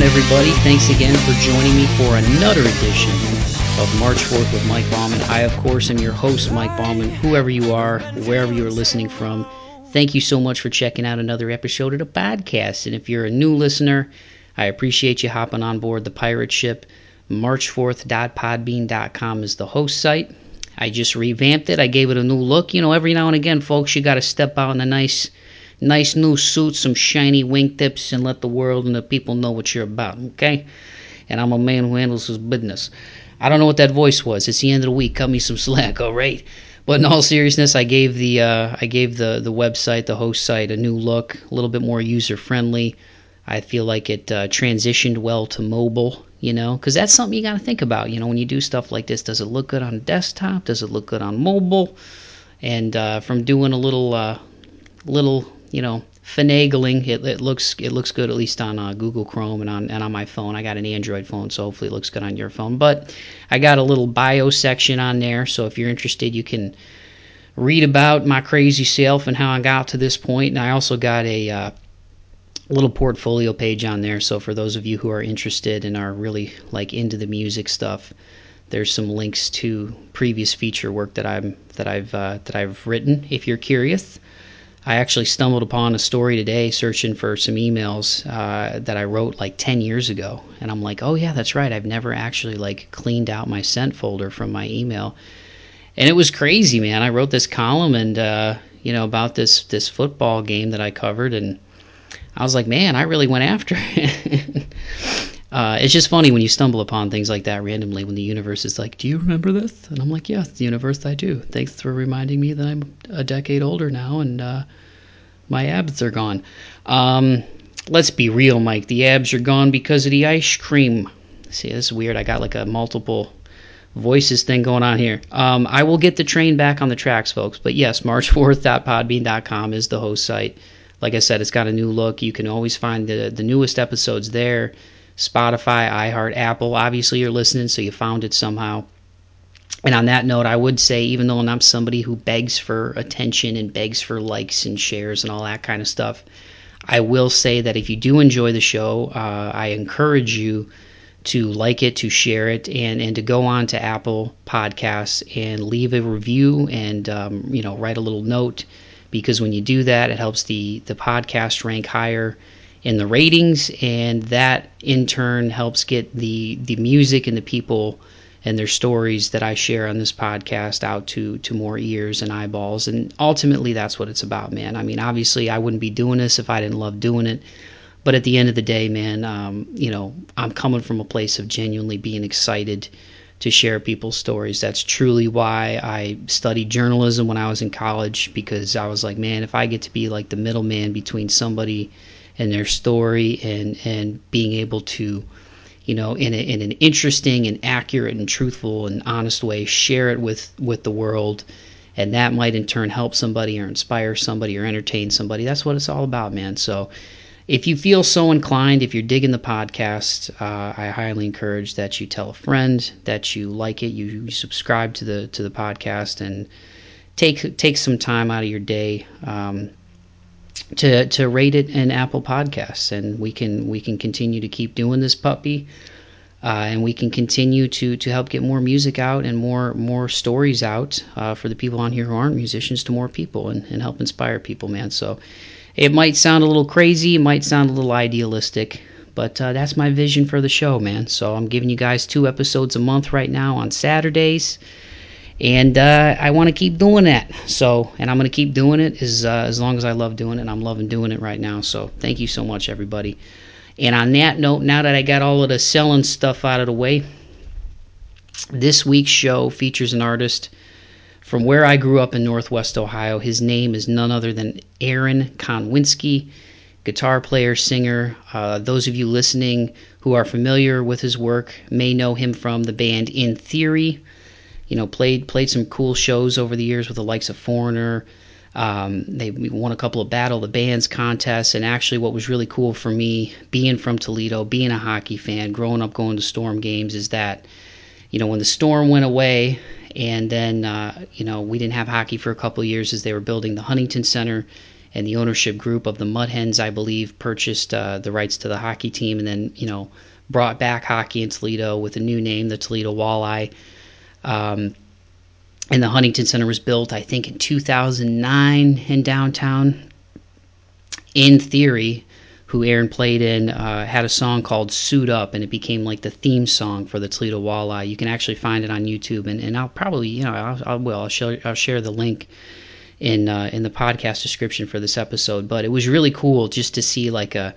going, everybody? Thanks again for joining me for another edition of March 4th with Mike Bauman. I, of course, am your host, Mike Bauman. Whoever you are, wherever you are listening from, thank you so much for checking out another episode of the podcast. And if you're a new listener, I appreciate you hopping on board the pirate ship. March4th.podbean.com is the host site. I just revamped it. I gave it a new look. You know, every now and again, folks, you got to step out in a nice new suit, some shiny wingtips, and let the world and the people know what you're about, okay? And I'm a man who handles his business. I don't know what that voice was. It's the end of the week. Cut me some slack, all right? But in all seriousness, I gave the website, the host site, a new look, a little bit more user-friendly. I feel like it transitioned well to mobile, you know, because that's something you got to think about, you know, when you do stuff like this. Does it look good on desktop? Does it look good on mobile? And from doing a little you know, finagling, it looks good, at least on Google Chrome and on my phone. I got an Android phone, so hopefully it looks good on your phone. But I got a little bio section on there, so if you're interested, you can read about my crazy self and how I got to this point. And I also got a little portfolio page on there, so for those of you who are interested and are really like into the music stuff, there's some links to previous feature work that I've written. If you're curious. I actually stumbled upon a story today searching for some emails that I wrote like 10 years ago. And I'm like, oh, yeah, that's right. I've never actually like cleaned out my sent folder from my email. And it was crazy, man. I wrote this column and, you know, about this football game that I covered. And I was like, man, I really went after it. It's just funny when you stumble upon things like that randomly when the universe is like, do you remember this? And I'm like, yeah, the universe, I do. Thanks for reminding me that I'm a decade older now and my abs are gone. Let's be real, Mike. The abs are gone because of the ice cream. See, this is weird. I got like a multiple voices thing going on here. I will get the train back on the tracks, folks. But yes, march4th.podbean.com is the host site. Like I said, it's got a new look. You can always find the newest episodes there. Spotify, iHeart, Apple. Obviously, you're listening, so you found it somehow. And on that note, I would say, even though I'm somebody who begs for attention and begs for likes and shares and all that kind of stuff, I will say that if you do enjoy the show, I encourage you to like it, to share it, and to go on to Apple Podcasts and leave a review and you know, write a little note, because when you do that, it helps the podcast rank higher in the ratings, and that in turn helps get the music and the people and their stories that I share on this podcast out to more ears and eyeballs. And ultimately, that's what it's about, man. I mean, obviously, I wouldn't be doing this if I didn't love doing it. But at the end of the day, man, you know, I'm coming from a place of genuinely being excited to share people's stories. That's truly why I studied journalism when I was in college, because I was like, man, if I get to be like the middleman between somebody and their story and being able to, you know, in an interesting and accurate and truthful and honest way, share it with the world, and that might in turn help somebody or inspire somebody or entertain somebody. That's what it's all about, man. So if you feel so inclined, if you're digging the podcast, I highly encourage that you tell a friend, that you like it, you subscribe to the podcast, and take some time out of your day to rate it in Apple Podcasts, and we can continue to keep doing this puppy, and we can continue to help get more music out and more stories out for the people on here who aren't musicians, to more people, and help inspire people, man. So it might sound a little crazy, it might sound a little idealistic, but that's my vision for the show, man. So I'm giving you guys 2 episodes a month right now on Saturdays. And I want to keep doing that. So, and I'm going to keep doing it as long as I love doing it, and I'm loving doing it right now. So thank you so much, everybody. And on that note, now that I got all of the selling stuff out of the way, this week's show features an artist from where I grew up in Northwest Ohio. His name is none other than Aaron Konwinski, guitar player, singer. Those of you listening who are familiar with his work may know him from the band In Theory. You know, played some cool shows over the years with the likes of Foreigner. They won a couple of Battle of the Bands contests. And actually, what was really cool for me, being from Toledo, being a hockey fan, growing up going to Storm games, is that, you know, when the Storm went away, and then, you know, we didn't have hockey for a couple of years as they were building the Huntington Center and the ownership group of the Mud Hens, I believe, purchased the rights to the hockey team, and then, you know, brought back hockey in Toledo with a new name, the Toledo Walleye. And the Huntington Center was built, I think, in 2009 in downtown. In Theory, who Aaron played in, had a song called Suit Up, and it became like the theme song for the Toledo Walleye. You can actually find it on YouTube, and I'll probably, you know, I'll share the link in the podcast description for this episode. But it was really cool just to see like a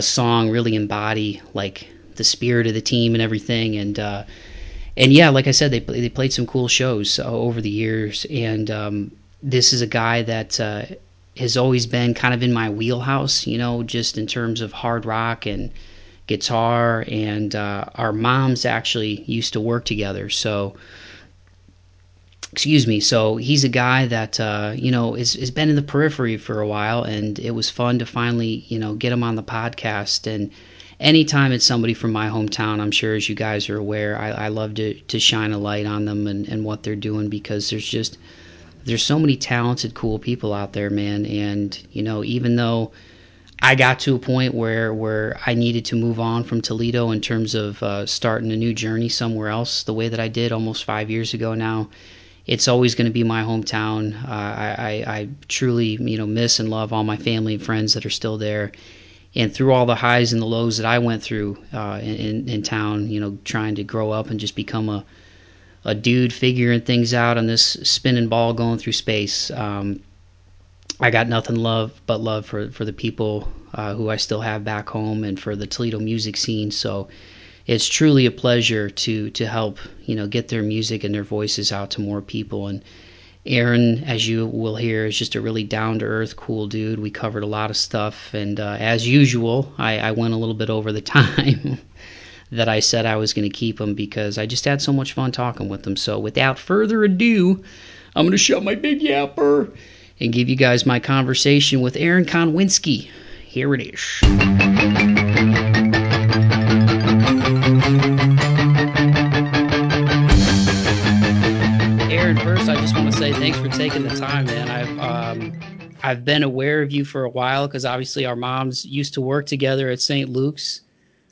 song really embody like the spirit of the team and everything. And yeah, like I said, they played some cool shows over the years. And this is a guy that has always been kind of in my wheelhouse, you know, just in terms of hard rock and guitar. And our moms actually used to work together. So he's a guy that, you know, has been in the periphery for a while, and it was fun to finally, you know, get him on the podcast. And anytime it's somebody from my hometown, I'm sure, as you guys are aware, I love to shine a light on them and what they're doing, because there's so many talented, cool people out there, man. And, you know, even though I got to a point where I needed to move on from Toledo in terms of starting a new journey somewhere else, the way that I did almost 5 years ago now, it's always going to be my hometown. I truly, you know, miss and love all my family and friends that are still there. And through all the highs and the lows that I went through in town, you know, trying to grow up and just become a dude figuring things out on this spinning ball going through space, I got nothing but love for the people who I still have back home and for the Toledo music scene. So it's truly a pleasure to help, you know, get their music and their voices out to more people. And Aaron, as you will hear, is just a really down-to-earth, cool dude. We covered a lot of stuff, and as usual, I went a little bit over the time that I said I was going to keep him, because I just had so much fun talking with him. So without further ado, I'm going to shut my big yapper and give you guys my conversation with Aaron Konwinski. Here it is. I just want to say thanks for taking the time, man. I've been aware of you for a while, because obviously our moms used to work together at St. Luke's.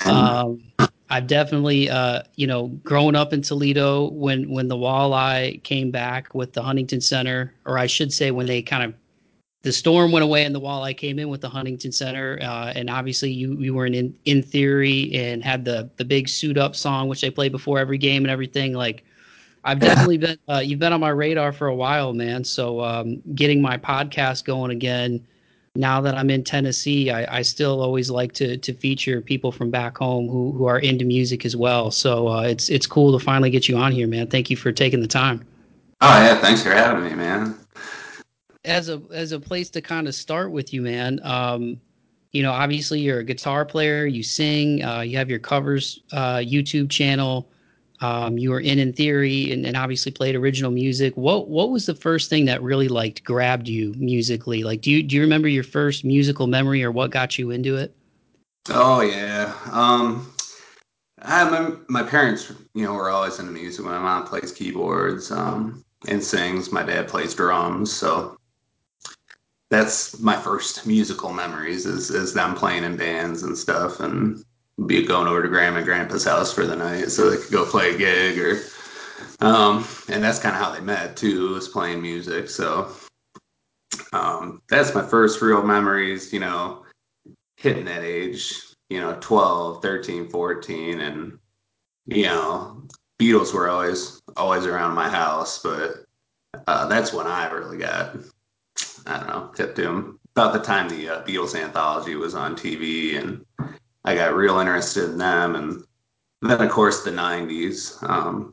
I've definitely, you know, grown up in Toledo when the Walleye came back with the Huntington Center, or I should say when they kind of, the storm went away and the Walleye came in with the Huntington Center. And obviously you were in Theory and had the big Suit Up song, which they play before every game and everything. Like, I've definitely been, you've been on my radar for a while, man. So getting my podcast going again, now that I'm in Tennessee, I still always like to feature people from back home who are into music as well. So it's cool to finally get you on here, man. Thank you for taking the time. Oh, yeah. Thanks for having me, man. As a place to kind of start with you, man, you know, obviously you're a guitar player, you sing, you have your covers YouTube channel. You were in Theory and obviously played original music. What was the first thing that really like grabbed you musically? Like, do you remember your first musical memory or what got you into it? Oh yeah. I remember my parents, you know, were always into music. My mom plays keyboards, and sings. My dad plays drums. So that's my first musical memories is them playing in bands and stuff. And be going over to Grandma and Grandpa's house for the night so they could go play a gig, or and that's kind of how they met too, was playing music. So that's my first real memories, you know, hitting that age, you know, 12, 13, 14. And, you know, Beatles were always around my house, but that's when I really got, I don't know, tipped to them. About the time the Beatles anthology was on TV, and I got real interested in them. And then, of course, the 90s.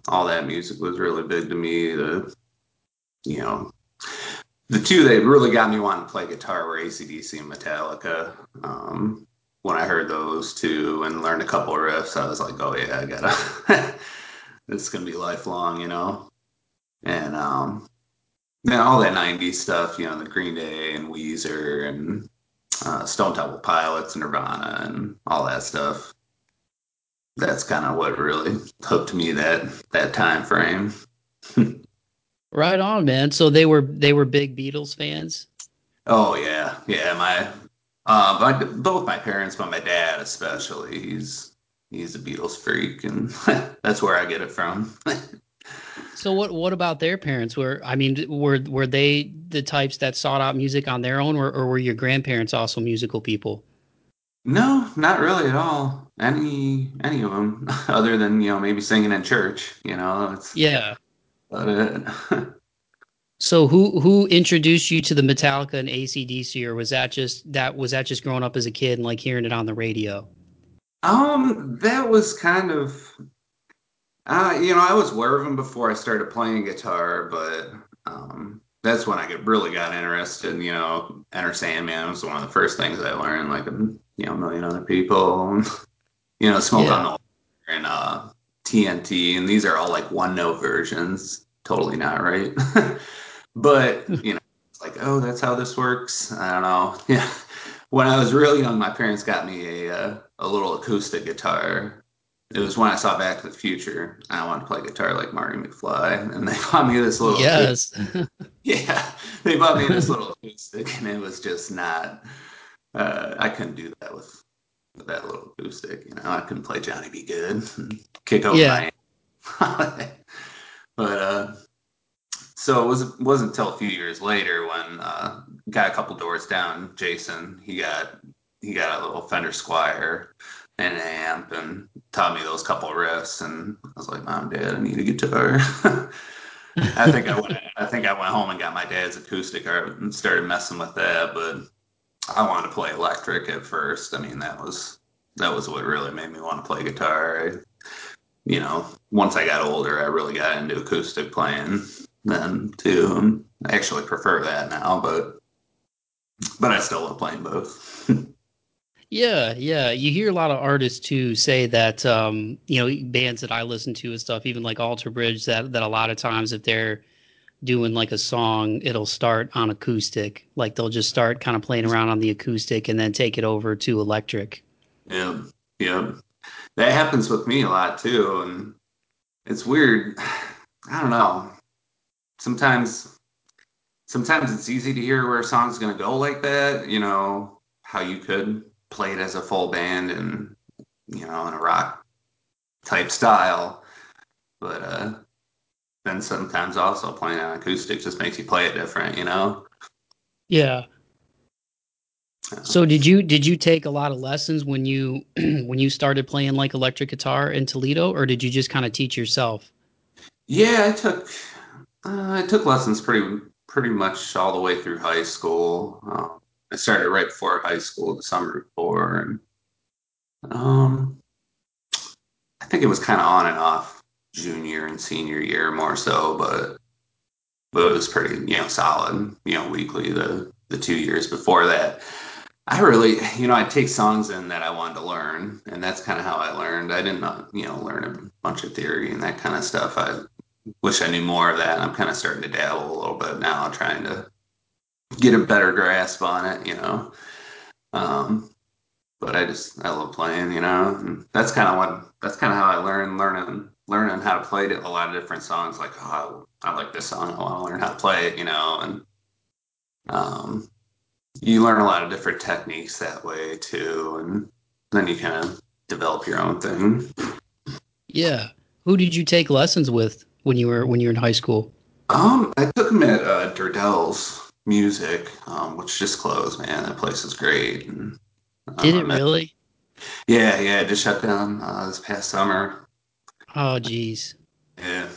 All that music was really big to me. You know, the two that really got me wanting to play guitar were AC/DC and Metallica. When I heard those two and learned a couple of riffs, I was like, oh, yeah, I gotta, it's going to be lifelong, you know. And then all that 90s stuff, you know, the Green Day and Weezer and Stone Temple Pilots, Nirvana, and all that stuff. That's kind of what really hooked me that time frame. Right on, man. So they were big Beatles fans? Oh yeah, my both my parents, but my dad especially. He's a Beatles freak, and that's where I get it from. So what about their parents? Were they the types that sought out music on their own, or were your grandparents also musical people? No, not really at all. Any of them, other than maybe singing in church. Yeah. About it. So who introduced you to the Metallica and AC/DC, or was that just growing up as a kid and like hearing it on the radio? That was kind of. I was Werven before I started playing guitar, but that's when I really got interested. Enter Sandman was one of the first things I learned, like a million other people. And, Smoke on the Water and TNT, and these are all like one note versions. Totally not right, but it's like, oh, that's how this works. I don't know. Yeah, when I was real young, my parents got me a little acoustic guitar. It was when I saw Back to the Future. I wanted to play guitar like Marty McFly, and they bought me this little. Yes. Yeah, they bought me this little acoustic, and it was just not. I couldn't do that with that little acoustic. I couldn't play Johnny Be Good and kick over my. But so it wasn't until a few years later when got a couple doors down. Jason, he got a little Fender Squier. And an amp, and taught me those couple riffs, and I was like, "Mom, Dad, I need a guitar." I think I went home and got my dad's acoustic guitar and started messing with that. But I wanted to play electric at first. I mean, that was what really made me want to play guitar. Once I got older, I really got into acoustic playing then too. I actually prefer that now, but I still love playing both. Yeah. You hear a lot of artists too say that, bands that I listen to and stuff, even like Alter Bridge, that a lot of times if they're doing like a song, it'll start on acoustic. Like they'll just start kind of playing around on the acoustic and then take it over to electric. Yeah. That happens with me a lot too. And it's weird. I don't know. Sometimes it's easy to hear where a song's going to go like that, how you could play it as a full band and in a rock type style, but then sometimes also playing on acoustic just makes you play it different. So did you take a lot of lessons when you when you started playing like electric guitar in Toledo, or did you just kind of teach yourself? I took lessons pretty much all the way through high school. I started right before high school, the summer before, and I think it was kind of on and off junior and senior year more so, but it was pretty, solid, weekly the 2 years before that. I really, I'd take songs in that I wanted to learn, and that's kind of how I learned. I did not, learn a bunch of theory and that kind of stuff. I wish I knew more of that, and I'm kind of starting to dabble a little bit now, trying to get a better grasp on it, but I love playing, and that's kind of how I learning how to play a lot of different songs. Like, oh, I like this song, I want to learn how to play it, and you learn a lot of different techniques that way too, and then you kind of develop your own thing. Yeah. Who did you take lessons with when you were in high school? I took them at Durdell's Music, which just closed, man. That place is great. And, did it really? Yeah. It just shut down this past summer. Oh, geez. Yeah.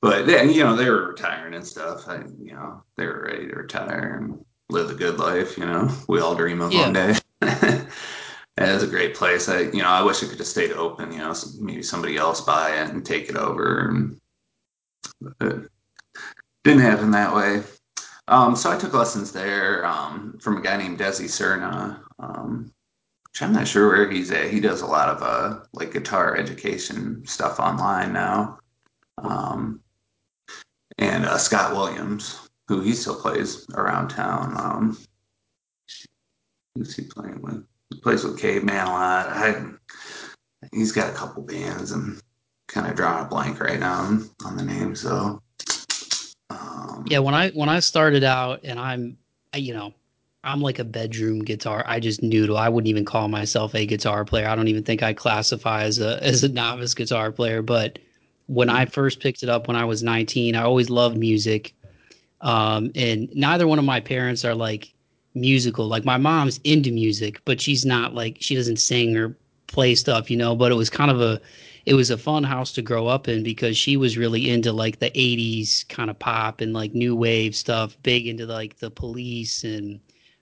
But then, they were retiring and stuff. They were ready to retire and live a good life. We all dream of one day. It was a great place. I wish it could have stayed open. Maybe somebody else buy it and take it over. But it didn't happen that way. So I took lessons there from a guy named Desi Cerna, which I'm not sure where he's at. He does a lot of like guitar education stuff online now, and Scott Williams, who he still plays around town. Who's he playing with? He plays with Caveman a lot. He's got a couple bands. I'm kind of drawing a blank right now on the name, so. Yeah, when I started out, and I'm you know, I'm like a bedroom guitar. I just noodle. I wouldn't even call myself a guitar player. I don't even think I classify as a novice guitar player. But when I first picked it up when I was 19, I always loved music. And neither one of my parents are like musical. Like my mom's into music, but she's not like, she doesn't sing or play stuff, you know. But it was kind of a fun house to grow up in because she was really into like the 80s kind of pop and like new wave stuff, big into like the Police and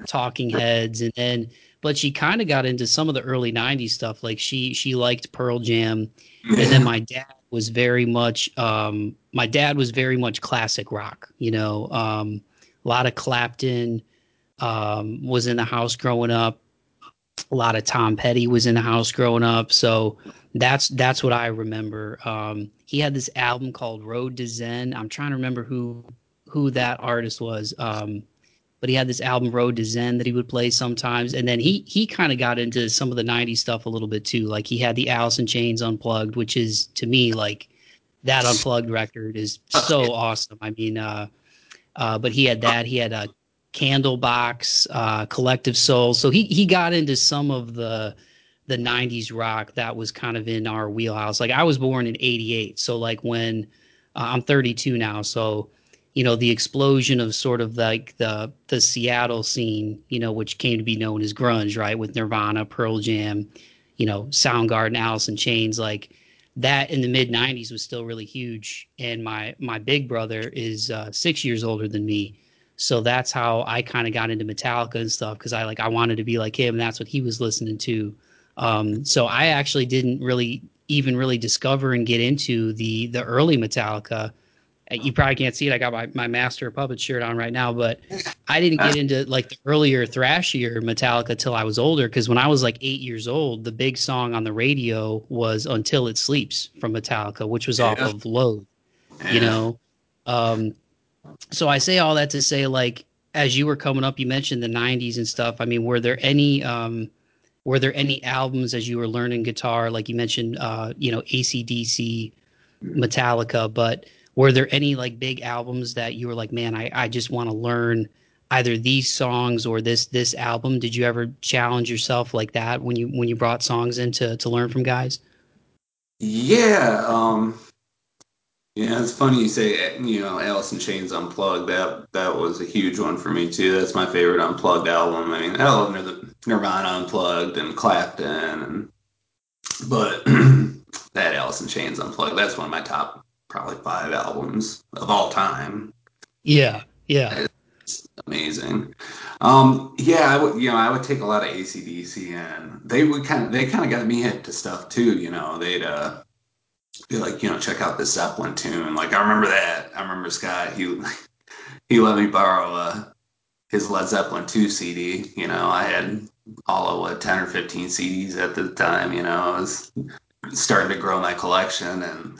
Talking Heads, and then but she kind of got into some of the early 90s stuff. Like she liked Pearl Jam, and then my dad was very much classic rock, you know. A lot of Clapton was in the house growing up, a lot of Tom Petty was in the house growing up. So that's what I remember. He had this album called Road to Zen. I'm trying to remember who that artist was. But he had this album, Road to Zen, that he would play sometimes. And then he kind of got into some of the 90s stuff a little bit too. Like he had the Alice in Chains Unplugged, which is, to me, like that Unplugged record is so awesome. I mean, but he had that. He had a Candlebox, Collective Soul. So he got into some of the 90s rock that was kind of in our wheelhouse. Like I was born in 88. So like when I'm 32 now, so you know, the explosion of sort of like the Seattle scene, you know, which came to be known as grunge, right? With Nirvana, Pearl Jam, you know, Soundgarden, Alice in Chains, like that in the mid 90s was still really huge. And my big brother is 6 years older than me. So that's how I kind of got into Metallica and stuff, because I wanted to be like him. And that's what he was listening to. So I actually didn't really even really discover and get into the early Metallica. You probably can't see it. I got my Master of Puppets shirt on right now, but I didn't get into like the earlier thrashier Metallica till I was older. Because when I was like 8 years old, the big song on the radio was "Until It Sleeps" from Metallica, which was off of Load. You know, so I say all that to say, like, as you were coming up, you mentioned the '90s and stuff. I mean, were there any albums as you were learning guitar? Like you mentioned, you know, AC/DC, Metallica, but were there any like big albums that you were like, man, I just want to learn either these songs or this album? Did you ever challenge yourself like that when you brought songs in to learn from guys? Yeah. Yeah, it's funny you say, you know, Alice in Chains Unplugged. That was a huge one for me too. That's my favorite Unplugged album. I mean, I love Nirvana Unplugged and Clapton, but that Alice in Chains Unplugged, that's one of my top probably five albums of all time. Yeah, it's amazing. Yeah, I would take a lot of AC/DC, and they kind of got me hip to stuff too. You know, they'd be like, you know, check out this Zeppelin tune. Like I remember that. I remember Scott. He let me borrow his Led Zeppelin 2 CD. You know, I had all of 10 or 15 CDs at the time. You know, I was starting to grow my collection and.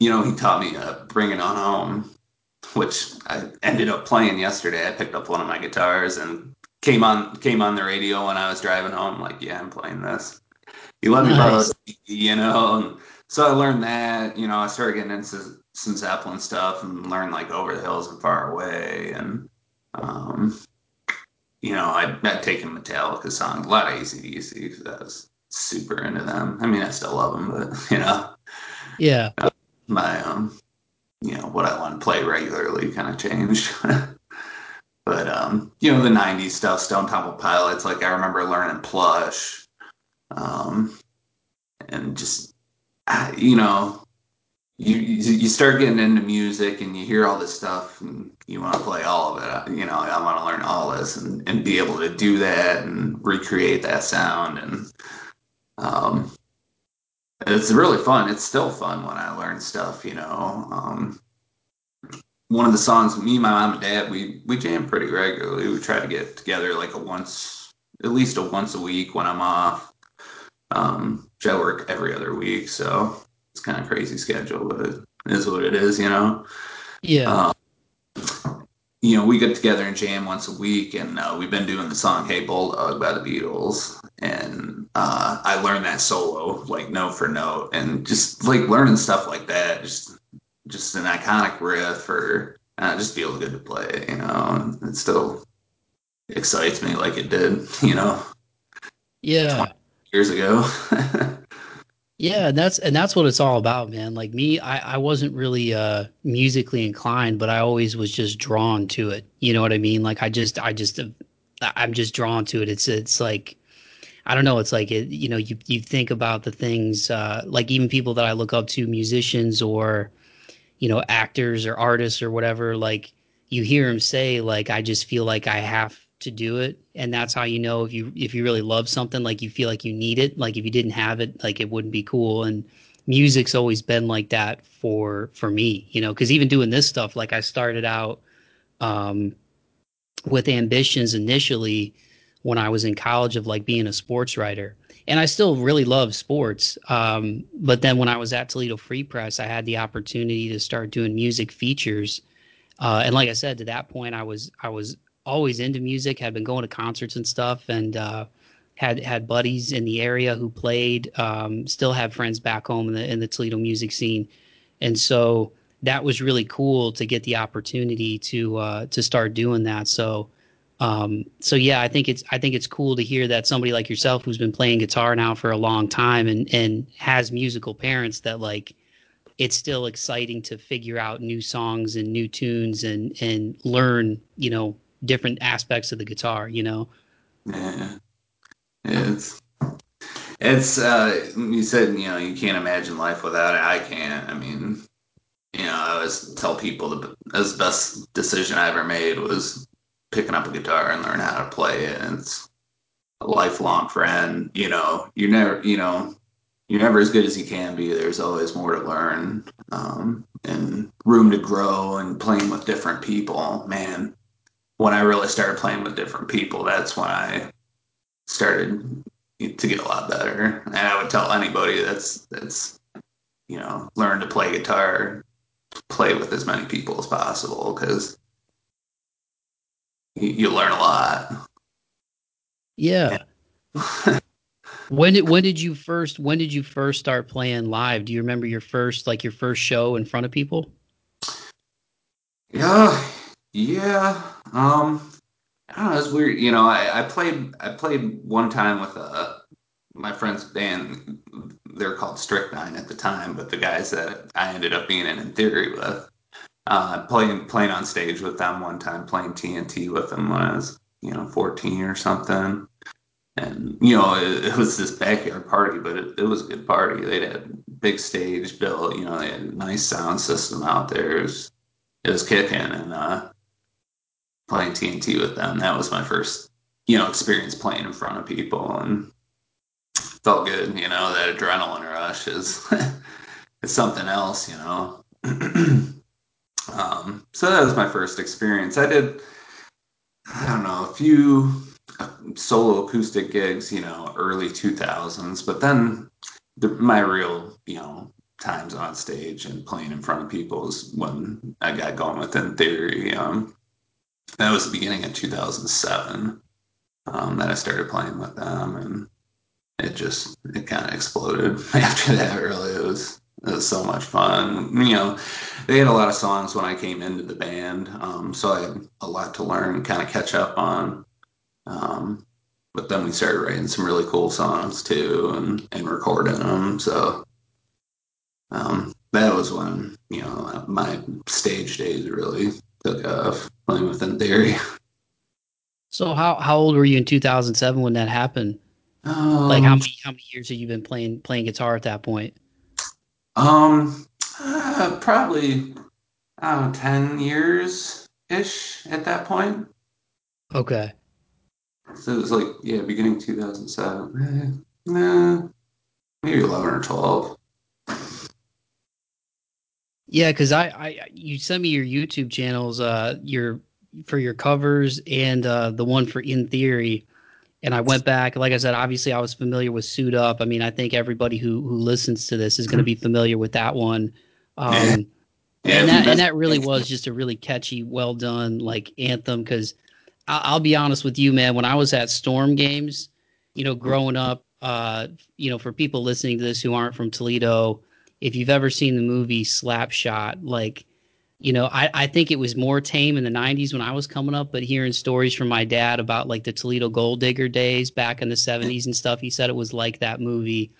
You know, he taught me Bring It On Home, which I ended up playing yesterday. I picked up one of my guitars and came on the radio when I was driving home. Like, yeah, I'm playing this. He let me borrow, you know. And so I learned that. You know, I started getting into some Zeppelin stuff and learned like Over the Hills and Far Away, and you know, I'd taken Metallica songs, a lot of AC/DC because I was super into them. I mean, I still love them, but you know. Yeah. My, you know, what I want to play regularly kind of changed. But, you know, the 90s stuff, Stone Temple Pilots, like I remember learning Plush. And just, you know, you start getting into music and you hear all this stuff and you want to play all of it. You know, I want to learn all this and be able to do that and recreate that sound. And, it's really fun. It's still fun when I learn stuff, you know. One of the songs, me, my mom, and dad, we jam pretty regularly. We try to get together like at least once a week when I'm off. I work every other week, so it's kind of crazy schedule, but it is what it is, you know. Yeah. You know, we get together and jam once a week, and we've been doing the song "Hey Bulldog" by the Beatles, and I learned that solo, like note for note, and just like learning stuff like that, just an iconic riff, or and it just feels good to play, you know, and it still excites me like it did, you know. Yeah. 20 years ago. Yeah, and that's what it's all about, man. Like me, I wasn't really musically inclined, but I always was just drawn to it. You know what I mean? Like I'm just drawn to it. It's like, I don't know. It's like, it, you know, you think about the things, like even people that I look up to, musicians or, you know, actors or artists or whatever, like you hear them say, like, I just feel like I have to do it. And that's how, you know, if you really love something, like you feel like you need it. Like if you didn't have it, like it wouldn't be cool. And music's always been like that for me, you know, 'cause even doing this stuff, like I started out, with ambitions initially when I was in college of like being a sports writer, and I still really love sports. But then when I was at Toledo Free Press, I had the opportunity to start doing music features. And like I said, to that point, I was always into music, had been going to concerts and stuff, and had buddies in the area who played, still have friends back home in the Toledo music scene. And so that was really cool to get the opportunity to start doing that. So yeah, I think it's cool to hear that somebody like yourself who's been playing guitar now for a long time and has musical parents, that like it's still exciting to figure out new songs and new tunes and learn, you know, different aspects of the guitar, you know? Yeah. It's you said, you know, you can't imagine life without it. I can't. I mean, you know, I always tell people the best decision I ever made was picking up a guitar and learn how to play it. And it's a lifelong friend, you know. You're never as good as you can be. There's always more to learn, and room to grow, and playing with different people, man. When I really started playing with different people, that's when I started to get a lot better. And I would tell anybody that's, you know, learn to play guitar, play with as many people as possible, because you learn a lot. Yeah. When did you first start playing live? Do you remember your first show in front of people? Yeah. I don't know. It's weird. You know, I played one time with my friend's band. They're called Strychnine at the time, but the guys that I ended up being in Theory with. Playing on stage with them one time, playing TNT with them when I was, you know, 14 or something. And, you know, it was this backyard party, but it was a good party. They had a big stage built, you know, they had a nice sound system out there. It was kicking, and playing TNT with them, that was my first, you know, experience playing in front of people, and felt good, you know. That adrenaline rush is it's something else, you know. So that was my first experience. I did, I don't know, a few solo acoustic gigs, you know, early 2000s, but then my real, you know, times on stage and playing in front of people is when I got going with In Theory. That was the beginning of 2007, that I started playing with them, and it kind of exploded after that, really. It was so much fun. You know, they had a lot of songs when I came into the band, so I had a lot to learn, kind of catch up on. But then we started writing some really cool songs too, and recording them. So that was when, you know, my stage days really took off, playing with In Theory. So how old were you in 2007 when that happened? Like how many years have you been playing guitar at that point? Probably 10 years ish at that point. Okay. So it was like, yeah, beginning 2007. Maybe 11 or 12. Yeah, because you sent me your YouTube channels, for your covers and the one for In Theory. And I went back, like I said, obviously I was familiar with Suit Up. I mean, I think everybody who listens to this is going to be familiar with that one. And that really was just a really catchy, well done, like, anthem. Because I'll be honest with you, man, when I was at Storm games, you know, growing up, you know, for people listening to this who aren't from Toledo, if you've ever seen the movie Slapshot, like, You know, I think it was more tame in the 90s when I was coming up, but hearing stories from my dad about like the Toledo Gold Digger days back in the 70s and stuff, he said it was like that movie.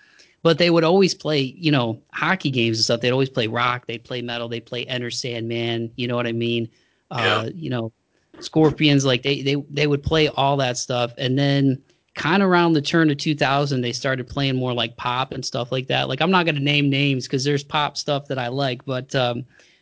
But they would always play, you know, hockey games and stuff. They'd always play rock. They'd play metal. They'd play Enter Sandman. You know what I mean? Yeah. You know, Scorpions, like they would play all that stuff. And then kind of around the turn of 2000, they started playing more like pop and stuff like that. Like, I'm not going to name names because there's pop stuff that I like, but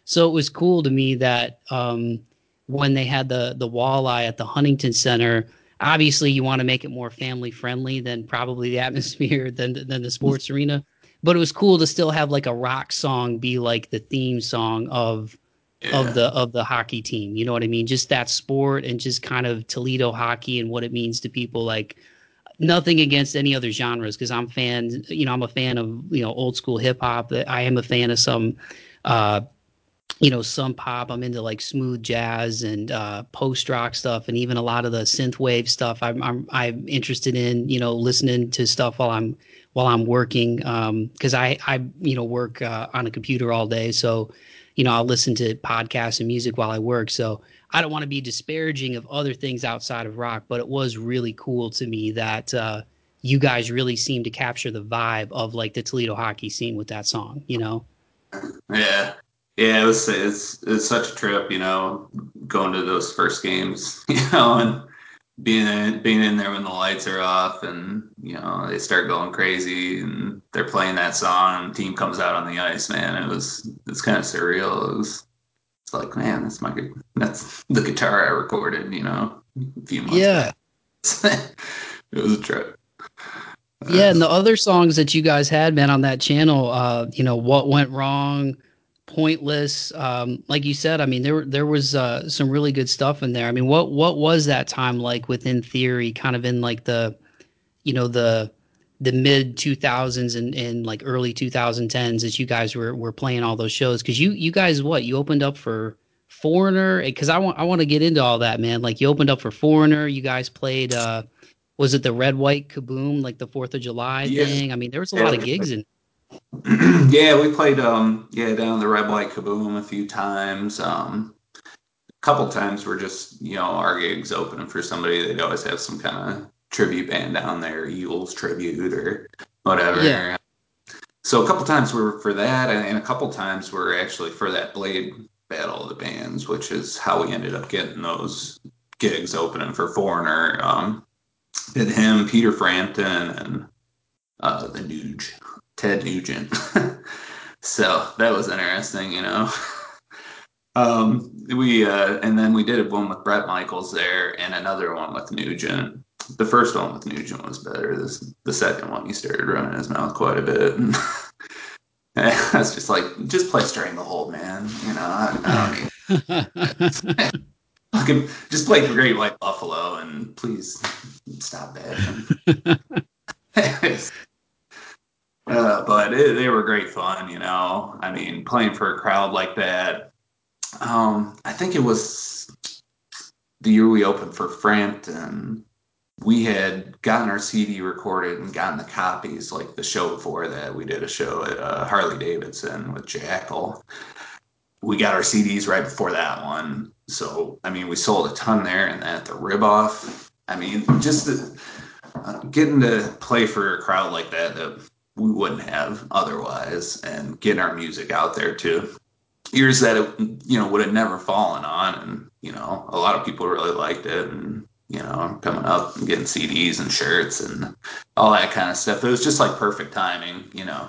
so it was cool to me that when they had the walleye at the Huntington Center, obviously you want to make it more family friendly than probably the atmosphere than the sports arena. But it was cool to still have like a rock song be like the theme song of the hockey team. You know what I mean? Just that sport and just kind of Toledo hockey and what it means to people. Like, nothing against any other genres, because I'm a fan of, you know, old school hip hop. I am a fan of some some pop. I'm into like smooth jazz and post rock stuff, and even a lot of the synth wave stuff. I'm interested in, you know, listening to stuff while I'm working, because I work on a computer all day, so you know I'll listen to podcasts and music while I work. So I don't want to be disparaging of other things outside of rock, but it was really cool to me that you guys really seemed to capture the vibe of like the Toledo hockey scene with that song. You know? Yeah. Yeah, it's such a trip, you know, going to those first games, you know, and being in there when the lights are off and, you know, they start going crazy and they're playing that song and the team comes out on the ice, man. It's kind of surreal. It's like, man, that's the guitar I recorded, you know, a few months back. It was a trip. Yeah, and the other songs that you guys had, man, on that channel, you know, What Went Wrong, Pointless, like you said, I mean, there was some really good stuff in there. I mean, what was that time like within Theory, kind of in like the, you know, the mid 2000s and like early 2010s, as you guys were playing all those shows? Because you guys, you opened up for Foreigner, because I want to get into all that, man. Like, you opened up for Foreigner, you guys played was it the Red White Kaboom, like the 4th of July thing? I mean, there was a lot of gigs in. Yeah, we played down the Red Light Kaboom a few times. A couple times we're just, you know, our gigs opening for somebody. They'd always have some kind of tribute band down there, Eagles tribute or whatever. Yeah. So a couple times we were for that, and a couple times we're actually for that Blade Battle of the Bands, which is how we ended up getting those gigs opening for Foreigner. Did him, Peter Frampton, and the Nuge. Ted Nugent. So that was interesting, you know. And then we did one with Bret Michaels there and another one with Nugent. The first one with Nugent was better. The second one, he started running his mouth quite a bit. And I was just like, just play Stranglehold, man. You know, I don't need just play Great White Buffalo and please stop that. But they were great fun, you know. I mean, playing for a crowd like that. I think it was the year we opened for Frampton. We had gotten our CD recorded and gotten the copies like the show before that. We did a show at Harley-Davidson with Jackal. We got our CDs right before that one. So, I mean, we sold a ton there, and that the rib-off. I mean, just getting to play for a crowd like that we wouldn't have otherwise, and getting our music out there to ears that it, you know, would have never fallen on. And, you know, a lot of people really liked it, and, you know, coming up and getting CDs and shirts and all that kind of stuff. It was just like perfect timing, you know.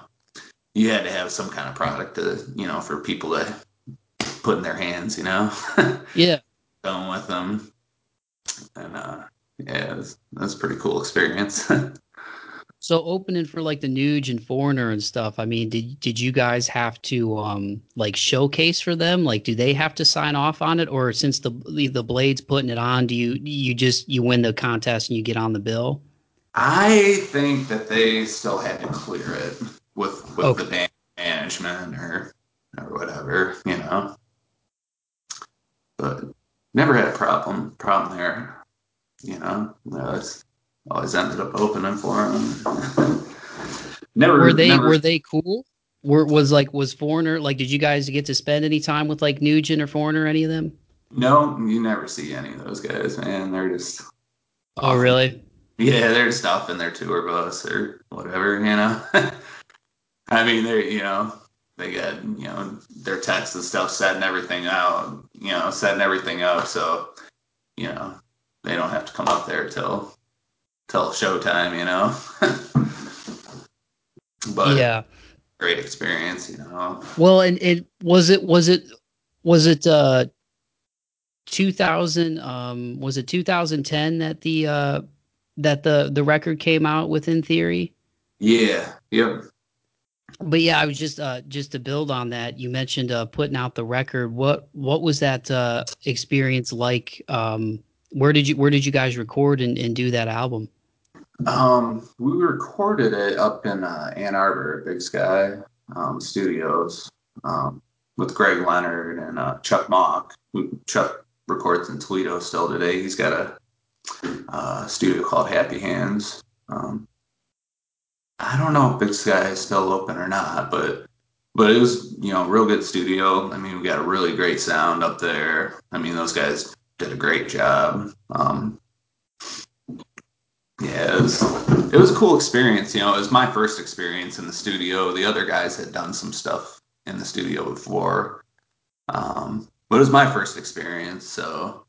You had to have some kind of product to, you know, for people to put in their hands, you know. Yeah. Going with them. And that's a pretty cool experience. So opening for like the Nuge and Foreigner and stuff, I mean, did you guys have to like showcase for them? Like, do they have to sign off on it, or since the Blade's putting it on, do you just win the contest and you get on the bill? I think that they still had to clear it with the band management or whatever, you know. But never had a problem there, you know. Always ended up opening for them. Were they cool? Was Foreigner, like, did you guys get to spend any time with like Nugent or Foreigner, any of them? No, you never see any of those guys, man. They're just. Oh, really? Yeah, they're just off in their tour bus or whatever, you know. I mean, they're, you know, they got, you know, their texts and stuff setting everything out, you know, setting everything up. So, you know, they don't have to come up there till showtime, you know. But yeah, great experience, you know. Well, and was it 2000 was it 2010 that the record came out with In Theory? Yeah. Yep. But yeah, I was just to build on that, you mentioned putting out the record. What was that experience like? Where did you guys record and do that album? We recorded it up in Ann Arbor, Big Sky Studios, with Greg Leonard and Chuck Mock. Chuck records in Toledo still today. He's got a studio called Happy Hands. I don't know if Big Sky is still open or not, but it was, you know, a real good studio. I mean, we got a really great sound up there. I mean, those guys did a great job. Yeah, it was a cool experience. You know, it was my first experience in the studio. The other guys had done some stuff in the studio before, but it was my first experience. So,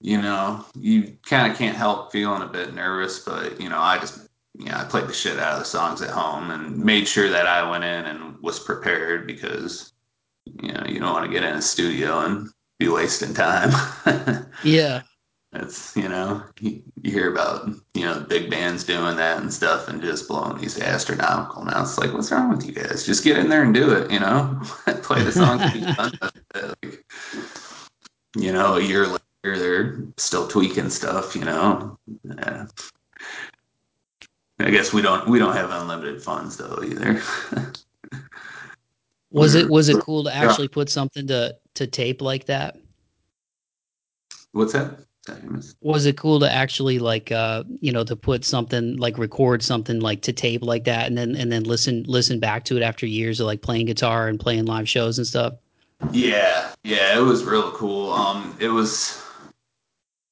you know, you kind of can't help feeling a bit nervous, but, you know, I played the shit out of the songs at home and made sure that I went in and was prepared, because, you know, you don't want to get in a studio and be wasting time. Yeah. It's, you know, you hear about, you know, big bands doing that and stuff and just blowing these astronomical amounts. It's like, what's wrong with you guys? Just get in there and do it, you know. Play the songs. Like, you know, a year later they're still tweaking stuff, you know. Yeah. I guess we don't have unlimited funds though either. was it cool to actually put something to tape like that? What's that? Was it cool to actually, like, you know, to put something, like, record something, like, to tape like that, and then listen back to it after years of, like, playing guitar and playing live shows and stuff? Yeah, it was real cool. It was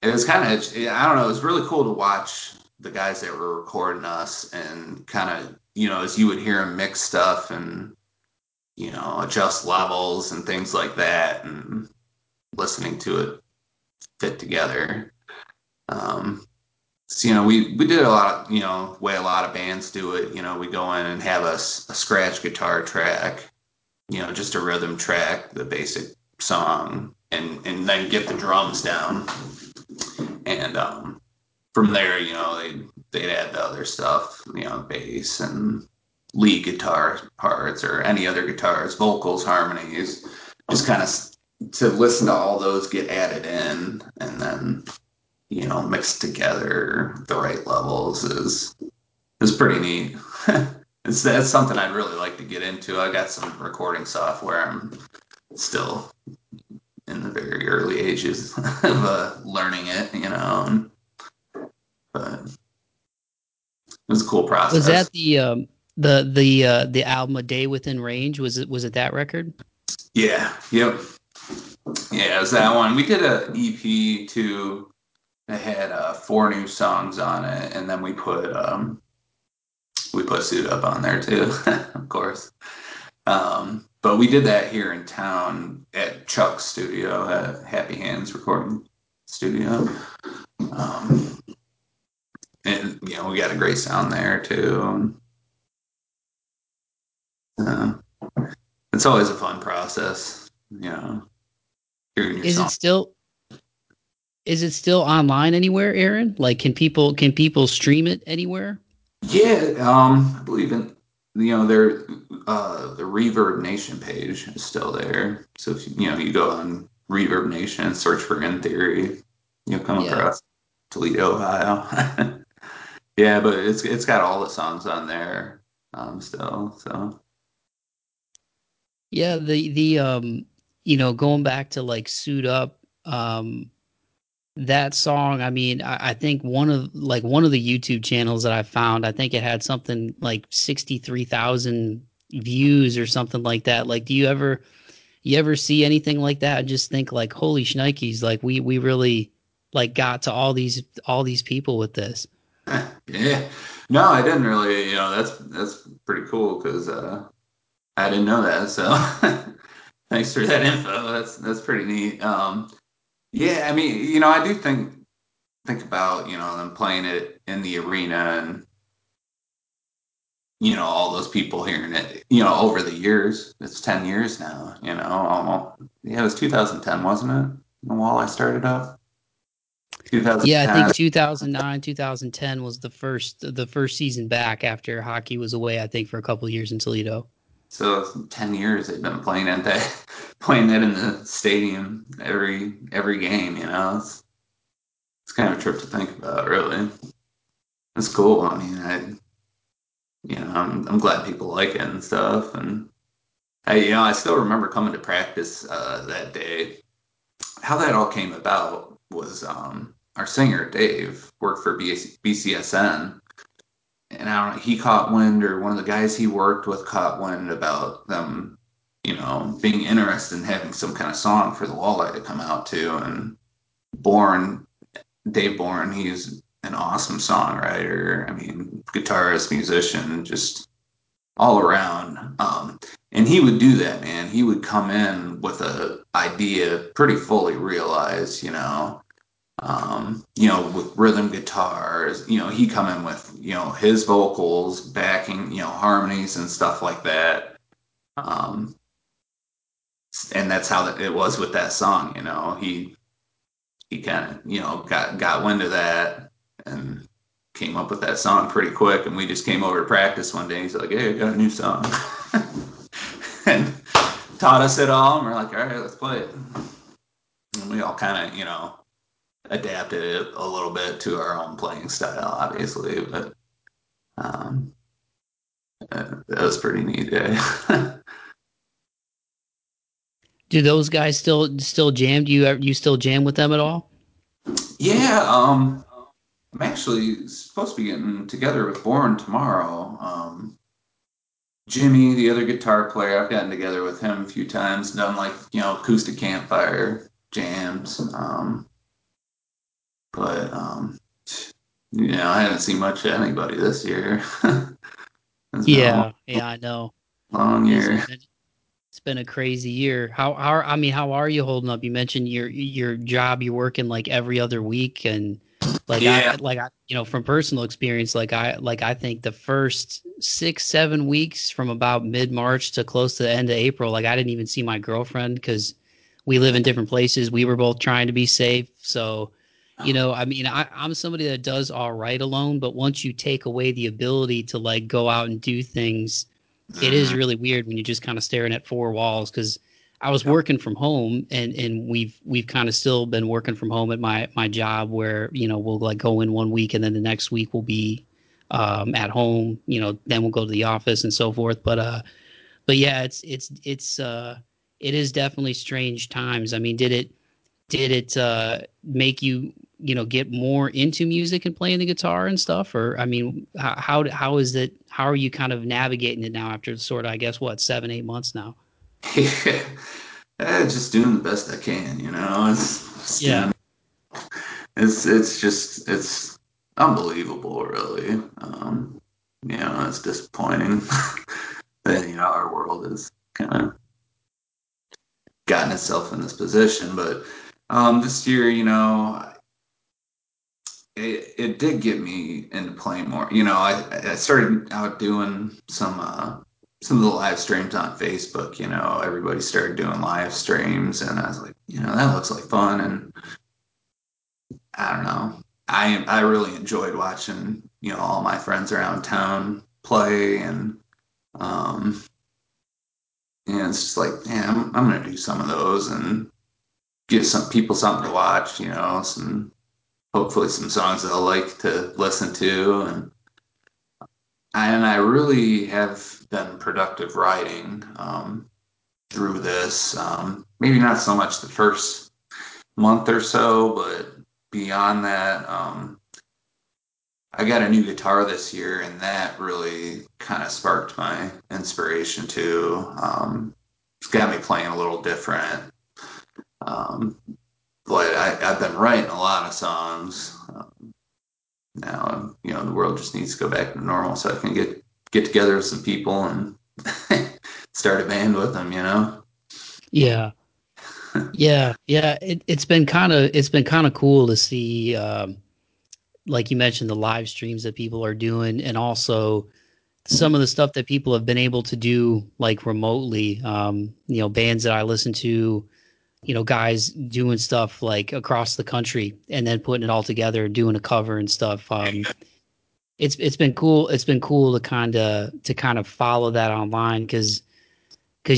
kind of, I don't know, it was really cool to watch the guys that were recording us and kind of, you know, as you would hear them mix stuff and, you know, adjust levels and things like that, and listening to it fit together. So, you know, we did a lot of, you know, way a lot of bands do it. You know, we go in and have a scratch guitar track, you know, just a rhythm track, the basic song, and then get the drums down, and from there, you know, they'd add the other stuff, you know, bass and lead guitar parts or any other guitars, vocals, harmonies, just kind of to listen to all those get added in, and then, you know, mixed together the right levels is pretty neat. That's something I'd really like to get into. I got some recording software. I'm still in the very early ages of learning it, you know, but it was a cool process. Was that the album A Day Within Range? Was it that record? Yeah. Yep. Yeah, it was that one. We did a EP too. It had 4 new songs on it, and then we put Suit Up on there too, of course. But we did that here in town at Chuck's studio, Happy Hands Recording Studio. And, you know, we got a great sound there too. It's always a fun process, you know. Is it still online anywhere, Aaron? Like, can people stream it anywhere? Yeah, I believe in, you know, their the Reverb Nation page is still there. So if you know, you go on Reverb Nation and search for In Theory, you'll come across Toledo, Ohio. Yeah, but it's got all the songs on there still. So yeah, the you know, going back to, like, Suit Up, that song, I mean, I think one of the YouTube channels that I found, I think it had something like 63,000 views or something like that. Like, do you ever see anything like that? I just think like, holy shnikes, like we really like got to all these people with this. Yeah. No, I didn't really, that's pretty cool. Cause, I didn't know that. So thanks for that info. That's pretty neat. Yeah. I mean, I do think about, them playing it in the arena and, all those people hearing it, over the years. It's 10 years now, almost. Yeah, it was 2010, wasn't it? The Walleye started up. 2010. Yeah, I think 2009, 2010 was the first season back after hockey was away, I think, for a couple of years in Toledo. So 10 years they've been playing that in the stadium every game, It's kind of a trip to think about, really. It's cool. I mean, I'm glad people like it and stuff. And I still remember coming to practice that day. How that all came about was our singer Dave worked for BCSN, and I don't know, he caught wind, or one of the guys he worked with caught wind about them, being interested in having some kind of song for the Walleye to come out to, and Dave Bourne, he's an awesome songwriter. I mean, guitarist, musician, just all around. And he would do that, man. He would come in with an idea pretty fully realized, with rhythm guitars. He'd come in with, his vocals, backing, harmonies and stuff like that. And that's how it was with that song, He kind of, got wind of that and came up with that song pretty quick. And we just came over to practice one day. He's like, "Hey, I got a new song," and taught us it all. And we're like, "All right, let's play it." And we all kind of, adapted it a little bit to our own playing style, obviously. But that was a pretty neat day. Do those guys still jam? Do you still jam with them at all? Yeah, I'm actually supposed to be getting together with Bourne tomorrow. Jimmy, the other guitar player, I've gotten together with him a few times, done like acoustic campfire jams. But I haven't seen much of anybody this year. Yeah, I know. Long year. Been a crazy year. How are you holding up? You mentioned your job, you're working like every other week, and like, yeah. I from personal experience, I think the first 6-7 weeks from about mid-March to close to the end of April, like I didn't even see my girlfriend because we live in different places. We were both trying to be safe. So, I'm somebody that does all right alone, but once you take away the ability to like go out and do things, it is really weird when you're just kind of staring at four walls, because I was working from home and we've kind of still been working from home at my job where, we'll like go in one week and then the next week we'll be at home, then we'll go to the office and so forth. But yeah, it is definitely strange times. I mean, did it make you, get more into music and playing the guitar and stuff? Or, I mean, how is it, how are you kind of navigating it now after sort of, I guess, 7-8 months now? Yeah. Just doing the best I can, it's unbelievable, really. It's disappointing that, our world has kind of gotten itself in this position, but, this year, It did get me into playing more. I started out doing some of the live streams on Facebook. Everybody started doing live streams, and I was like, that looks like fun. And I don't know, I really enjoyed watching all my friends around town play, and it's just like, yeah, I'm gonna do some of those and give some people something to watch. Hopefully some songs that I like to listen to. And I really have been productive writing through this. Maybe not so much the first month or so, but beyond that, I I got a new guitar this year, and that really kind of sparked my inspiration too. It's got me playing a little different. But I've been writing a lot of songs. Now, you know, the world just needs to go back to normal so I can get together with some people and start a band with them, you know? Yeah. Yeah. It's been kind of cool to see, like you mentioned, the live streams that people are doing, and also some of the stuff that people have been able to do like remotely. You know, bands that I listen to, you know, guys doing stuff like across the country and then putting it all together, doing a cover and stuff. It's been cool. It's been cool to kind of follow that online. Cause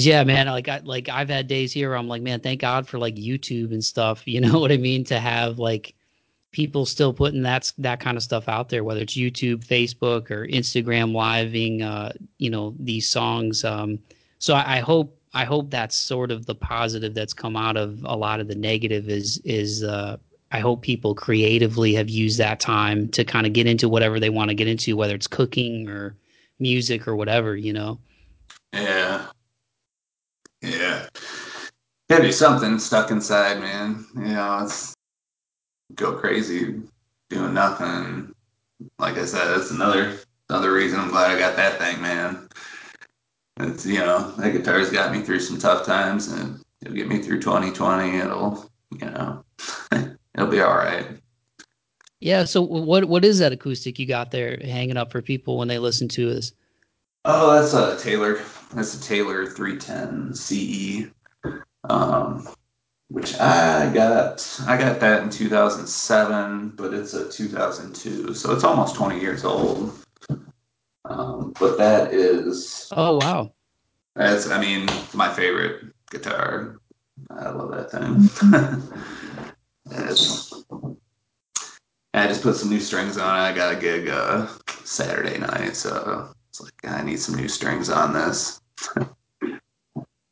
yeah, man, like I've had days here where I'm like, man, thank God for like YouTube and stuff. You know what I mean? To have like people still putting that kind of stuff out there, whether it's YouTube, Facebook, or Instagram living, you know, these songs. So I hope that's sort of the positive that's come out of a lot of the negative is I hope people creatively have used that time to kind of get into whatever they want to get into, whether it's cooking or music or whatever, you know? Yeah. Yeah. There'd be something stuck inside, man. You know, it's go crazy doing nothing. Like I said, that's another reason I'm glad I got that thing, man. It's, you know, that guitar's got me through some tough times, and it'll get me through 2020. It'll, you know, it'll be all right. Yeah. So what is that acoustic you got there hanging up for people when they listen to this? Oh, that's a Taylor. That's a Taylor 310 CE, which I got that in 2007, but it's a 2002, so it's almost 20 years old. But that is... Oh, wow. That's, I mean, my favorite guitar. I love that thing. I just put some new strings on it. I got a gig Saturday night, so it's like, I need some new strings on this.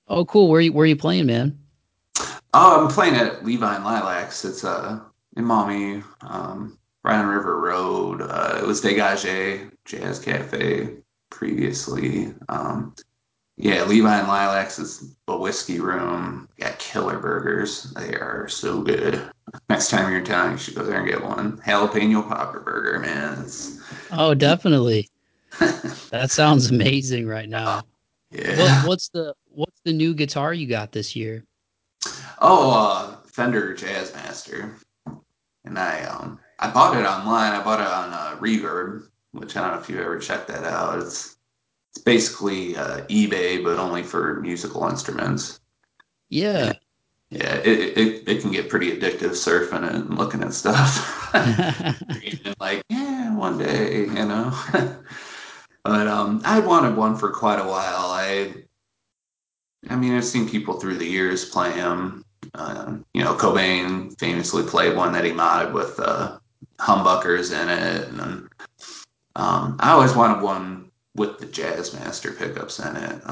Oh, cool. Where are you playing, man? Oh, I'm playing at Levi and Lilacs. It's in Maumee, Ryan River Road. It was Dégagé Jazz Cafe previously. Yeah, Levi and Lilacs is a whiskey room. Got killer burgers. They are so good. Next time you're in town, you should go there and get one. Jalapeno popper burger, man. Oh, definitely. That sounds amazing right now. Yeah. What's the new guitar you got this year? Oh, Fender Jazzmaster. And I bought it online. I bought it on Reverb, which I don't know if you've ever checked that out. It's basically eBay, but only for musical instruments. Yeah. Yeah, it can get pretty addictive surfing it and looking at stuff. Like, yeah, one day, you know. But I wanted one for quite a while. I mean, I've seen people through the years play them. You know, Cobain famously played one that he modded with humbuckers in it, and I always wanted one with the Jazzmaster pickups in it.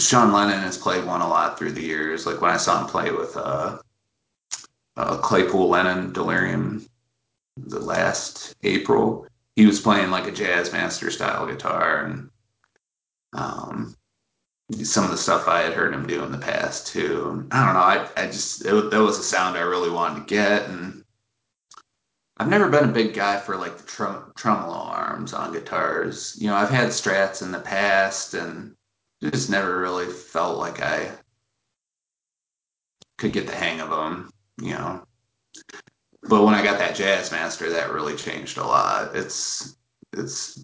Sean Lennon has played one a lot through the years. Like when I saw him play with Claypool Lennon Delirium the last April, he was playing like a Jazzmaster style guitar, and some of the stuff I had heard him do in the past too. I don't know. That was a sound I really wanted to get, and I've never been a big guy for like the tremolo arms on guitars. You know, I've had Strats in the past, and just never really felt like I could get the hang of them. You know, but when I got that Jazzmaster, that really changed a lot. It's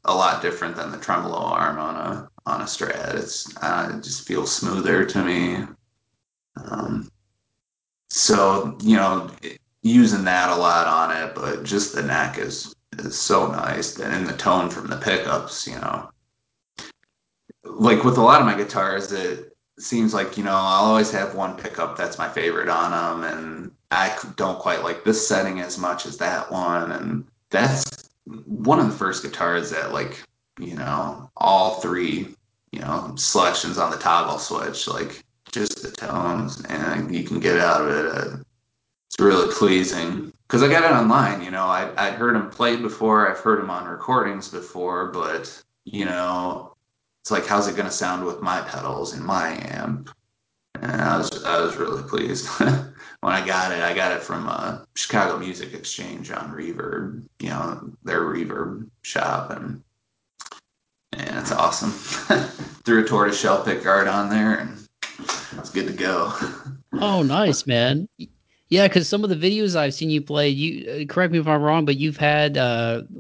a lot different than the tremolo arm on a Strat. It just feels smoother to me. So, you know, using that a lot on it, but just the neck is so nice. And the tone from the pickups, you know. Like with a lot of my guitars, it seems like, you know, I'll always have one pickup that's my favorite on them, and I don't quite like this setting as much as that one. And that's one of the first guitars that, like, you know, all three, you know, selections on the toggle switch, like just the tones, and you can get out of it. It's really pleasing because I got it online. You know, I'd heard him play before, I've heard him on recordings before, but you know, it's like, how's it going to sound with my pedals and my amp? And I was really pleased when I got it. I got it from Chicago Music Exchange on Reverb, you know, their Reverb shop, and it's awesome. Threw a tortoiseshell pickguard on there, and it's good to go. Oh, nice, man. Yeah, because some of the videos I've seen you play, you correct me if I'm wrong, but you've had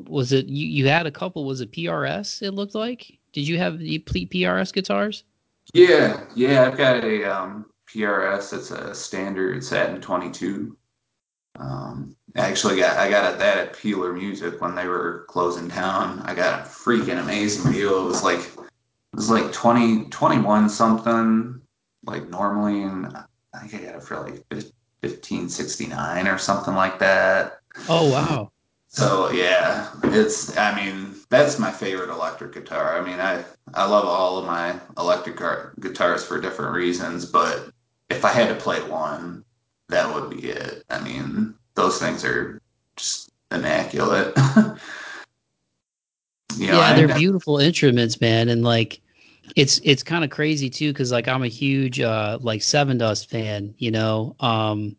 was it you had a couple? Was it PRS? It looked like. Did you have the PRS guitars? Yeah, I've got a PRS. It's a standard Satin 22. I got that at Peeler Music when they were closing town. I got a freaking amazing deal. It was like 21 something like normally, and I think I got it for like $15.69 or something like that. Oh wow! So yeah, that's my favorite electric guitar. I mean, I love all of my electric guitars for different reasons, but if I had to play one, that would be it. I mean, those things are just immaculate. They're beautiful instruments, man. And like, it's kind of crazy too, because like I'm a huge like Sevendust fan, you know, and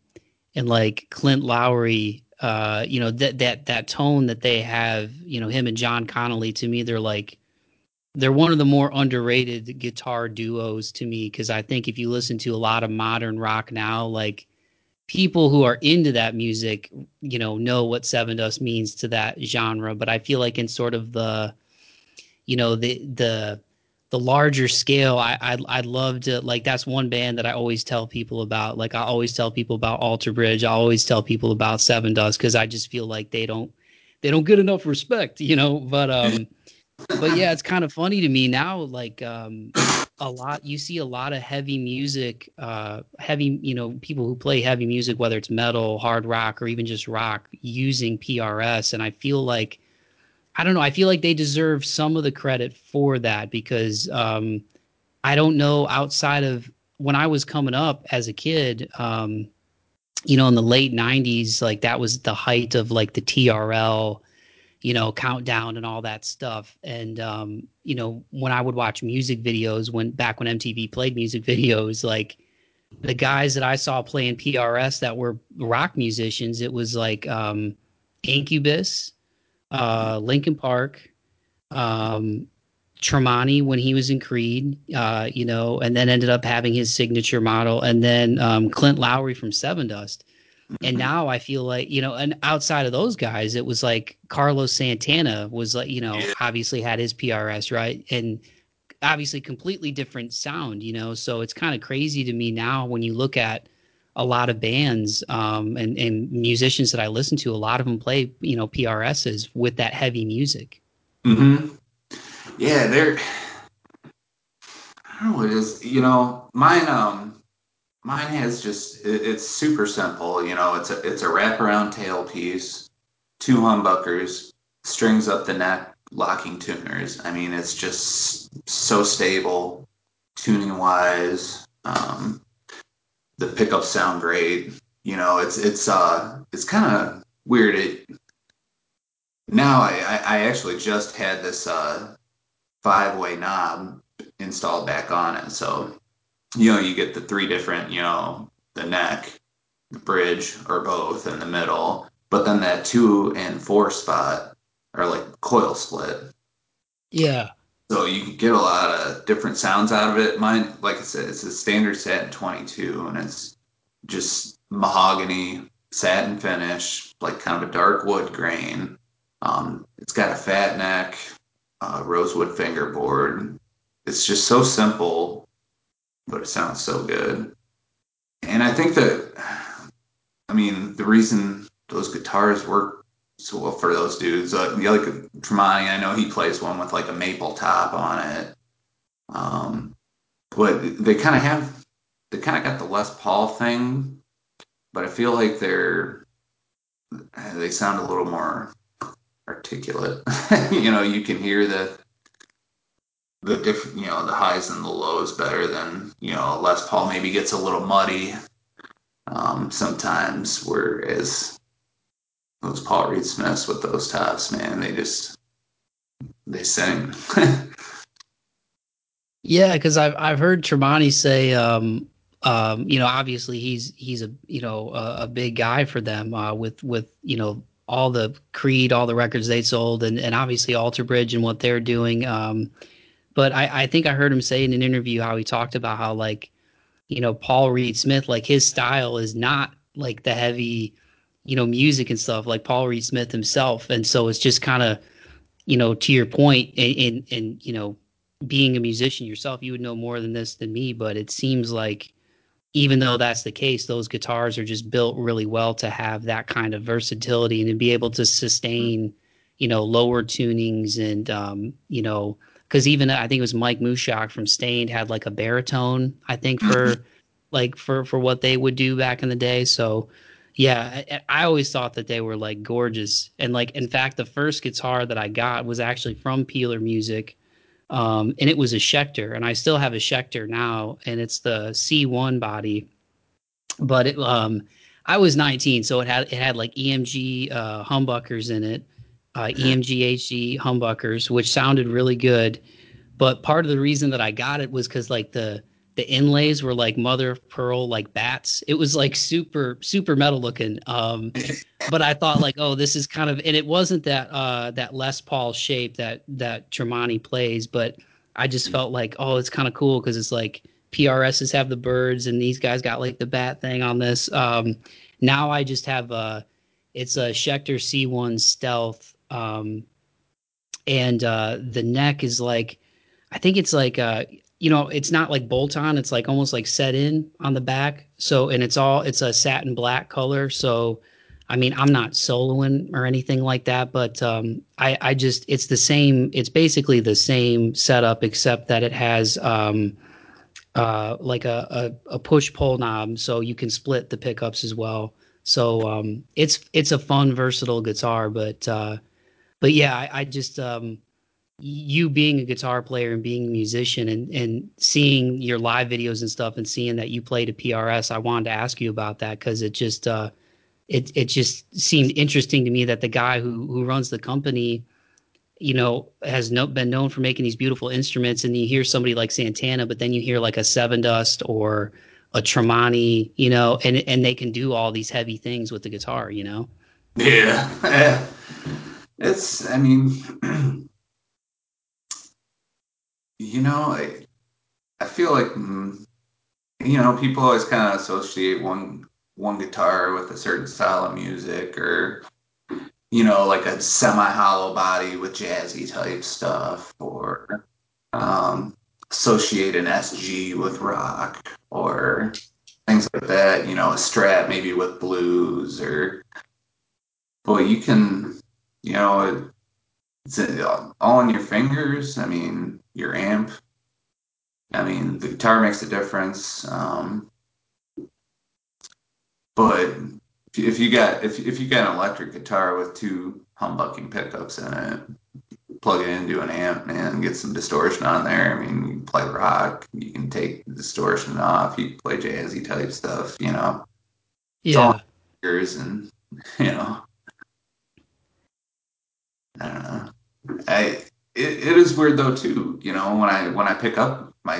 like Clint Lowry. You know, that tone that they have, you know, him and John Connolly, to me, they're one of the more underrated guitar duos to me. Cause I think if you listen to a lot of modern rock now, like people who are into that music, you know what Sevendust means to that genre. But I feel like in sort of the, you know, the larger scale, I'd love to, like, that's one band that I always tell people about. Like, I always tell people about Alter Bridge. I always tell people about Sevendust because I just feel like they don't get enough respect, you know. But but yeah, it's kind of funny to me now. Like you see a lot of heavy music, you know, people who play heavy music, whether it's metal, hard rock, or even just rock, using PRS, and I feel like, I don't know. I feel like they deserve some of the credit for that because I don't know, outside of when I was coming up as a kid, you know, in the late 90s, like that was the height of like the TRL, you know, Countdown and all that stuff. And, you know, when I would watch music videos back when MTV played music videos, like the guys that I saw playing PRS that were rock musicians, it was like Incubus, Linkin Park, Tremonti when he was in Creed, you know, and then ended up having his signature model, and then Clint Lowry from Sevendust. And now I feel like, you know, and outside of those guys, it was like Carlos Santana was like, you know, obviously had his PRS, right? And obviously completely different sound, you know, so it's kind of crazy to me now when you look at a lot of bands and musicians that I listen to, a lot of them play, you know, PRSs with that heavy music. Mm-hmm. Yeah, I don't know what it is. You know, mine has just, it's super simple. You know, it's a wraparound tailpiece, two humbuckers, strings up the neck, locking tuners. I mean, it's just so stable, tuning wise. The pickups sound great. You know, it's kind of weird. Now I actually just had this 5-way knob installed back on it. So, you know, you get the three different, you know, the neck, the bridge, or both in the middle. But then that 2 and 4 spot are like coil split. Yeah. So you can get a lot of different sounds out of it. Mine, like I said, it's a standard Satin 22, and it's just mahogany, satin finish, like kind of a dark wood grain. It's got a fat neck, rosewood fingerboard. It's just so simple, but it sounds so good. And I think the reason those guitars work so well for those dudes, like Tremonti, I know he plays one with like a maple top on it. But they kind of got the Les Paul thing, but I feel like they sound a little more articulate. You know, you can hear the different, you know, the highs and the lows better than, you know, Les Paul maybe gets a little muddy. sometimes were as those Paul Reed Smiths with those tops, man. They sing. Yeah, because I've heard Tremonti say, obviously he's a a big guy for them with all the Creed, all the records they sold, and obviously Alter Bridge and what they're doing. But I think I heard him say in an interview how he talked about how Paul Reed Smith, his style is not the heavy music and stuff like Paul Reed Smith himself, and so it's just kind of to your point in being a musician yourself, you would know more than this than me, but it seems like even though that's the case, those guitars are just built really well to have that kind of versatility and to be able to sustain, lower tunings and, because even I think it was Mike Mushak from Stained had a baritone, I think, for for what they would do back in the day. So, yeah, I always thought that they were gorgeous. And in fact, the first guitar that I got was actually from Peeler Music. And it was a Schecter, and I still have a Schecter now, and it's the C1 body, but it, I was 19. So it had EMG, humbuckers in it, EMG HD humbuckers, which sounded really good. But part of the reason that I got it was cause the inlays were mother of pearl, bats. It was super, super metal looking. But I thought oh, this is kind of, and it wasn't that, that Les Paul shape that Tremonti plays, but I just felt oh, it's kind of cool. Cause it's PRSs have the birds and these guys got the bat thing on this. Now I just have, it's a Schecter C1 Stealth. And the neck is I think it's it's not bolt on, it's almost set in on the back. So, and it's a satin black color. So, I mean, I'm not soloing or anything like that, but I just, it's the same, it's basically the same setup, except that it has a push pull knob. So you can split the pickups as well. So it's a fun, versatile guitar, but yeah, I just, you being a guitar player and being a musician and seeing your live videos and stuff and seeing that you played a PRS, I wanted to ask you about that because it just it just seemed interesting to me that the guy who runs the company, has been known for making these beautiful instruments, and you hear somebody like Santana, but then you hear a Sevendust or a Tremonti, and they can do all these heavy things with the guitar, Yeah. It's, I mean... I feel people always kind of associate one guitar with a certain style of music or, a semi-hollow body with jazzy type stuff or associate an SG with rock or things like that, a Strat maybe with blues or, boy, you can, it's all on your fingers. I mean, your amp. I mean, the guitar makes a difference. But if you got an electric guitar with two humbucking pickups in it, plug it into an amp, man, get some distortion on there. I mean, you can play rock, you can take the distortion off, you can play jazzy type stuff, It's all on your fingers and I don't know. It is weird though too, when I pick up my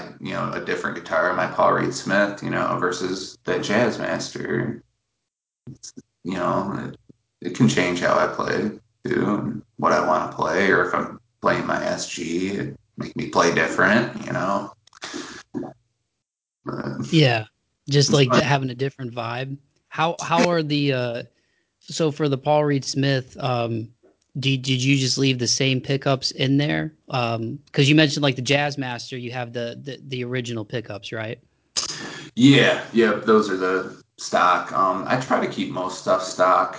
a different guitar, my Paul Reed Smith, versus that Jazz Master, it can change how I play too and what I want to play, or if I'm playing my SG, it make me play different, But, yeah, just having a different vibe. How are the so for the Paul Reed Smith? Did you just leave the same pickups in there? Because you mentioned the Jazz Master, you have the original pickups, right? Yeah, those are the stock. I try to keep most stuff stock.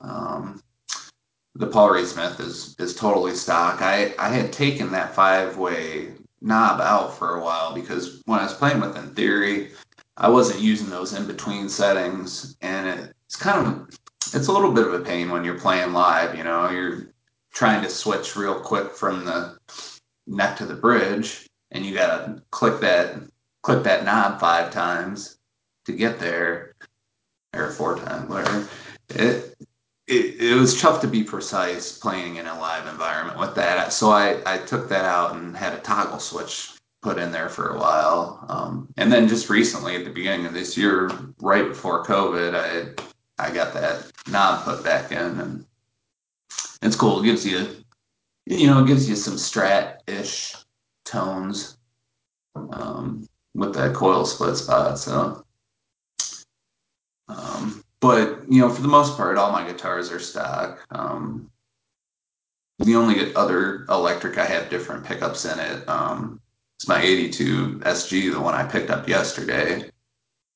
The Paul Reed Smith is totally stock. I had taken that 5-way knob out for a while because when I was playing with In Theory, I wasn't using those in between settings, and it's kind of. It's a little bit of a pain when you're playing live, you're trying to switch real quick from the neck to the bridge and you got to click that knob 5 times to get there, or four-time, whatever. It was tough to be precise playing in a live environment with that. So I took that out and had a toggle switch put in there for a while. And then just recently at the beginning of this year, right before COVID, I got that knob put back in, and it's cool. It gives you, it gives you some strat-ish tones with that coil split spot. So, but, for the most part, all my guitars are stock. The only other electric I have different pickups in it. It's my 82 SG, the one I picked up yesterday,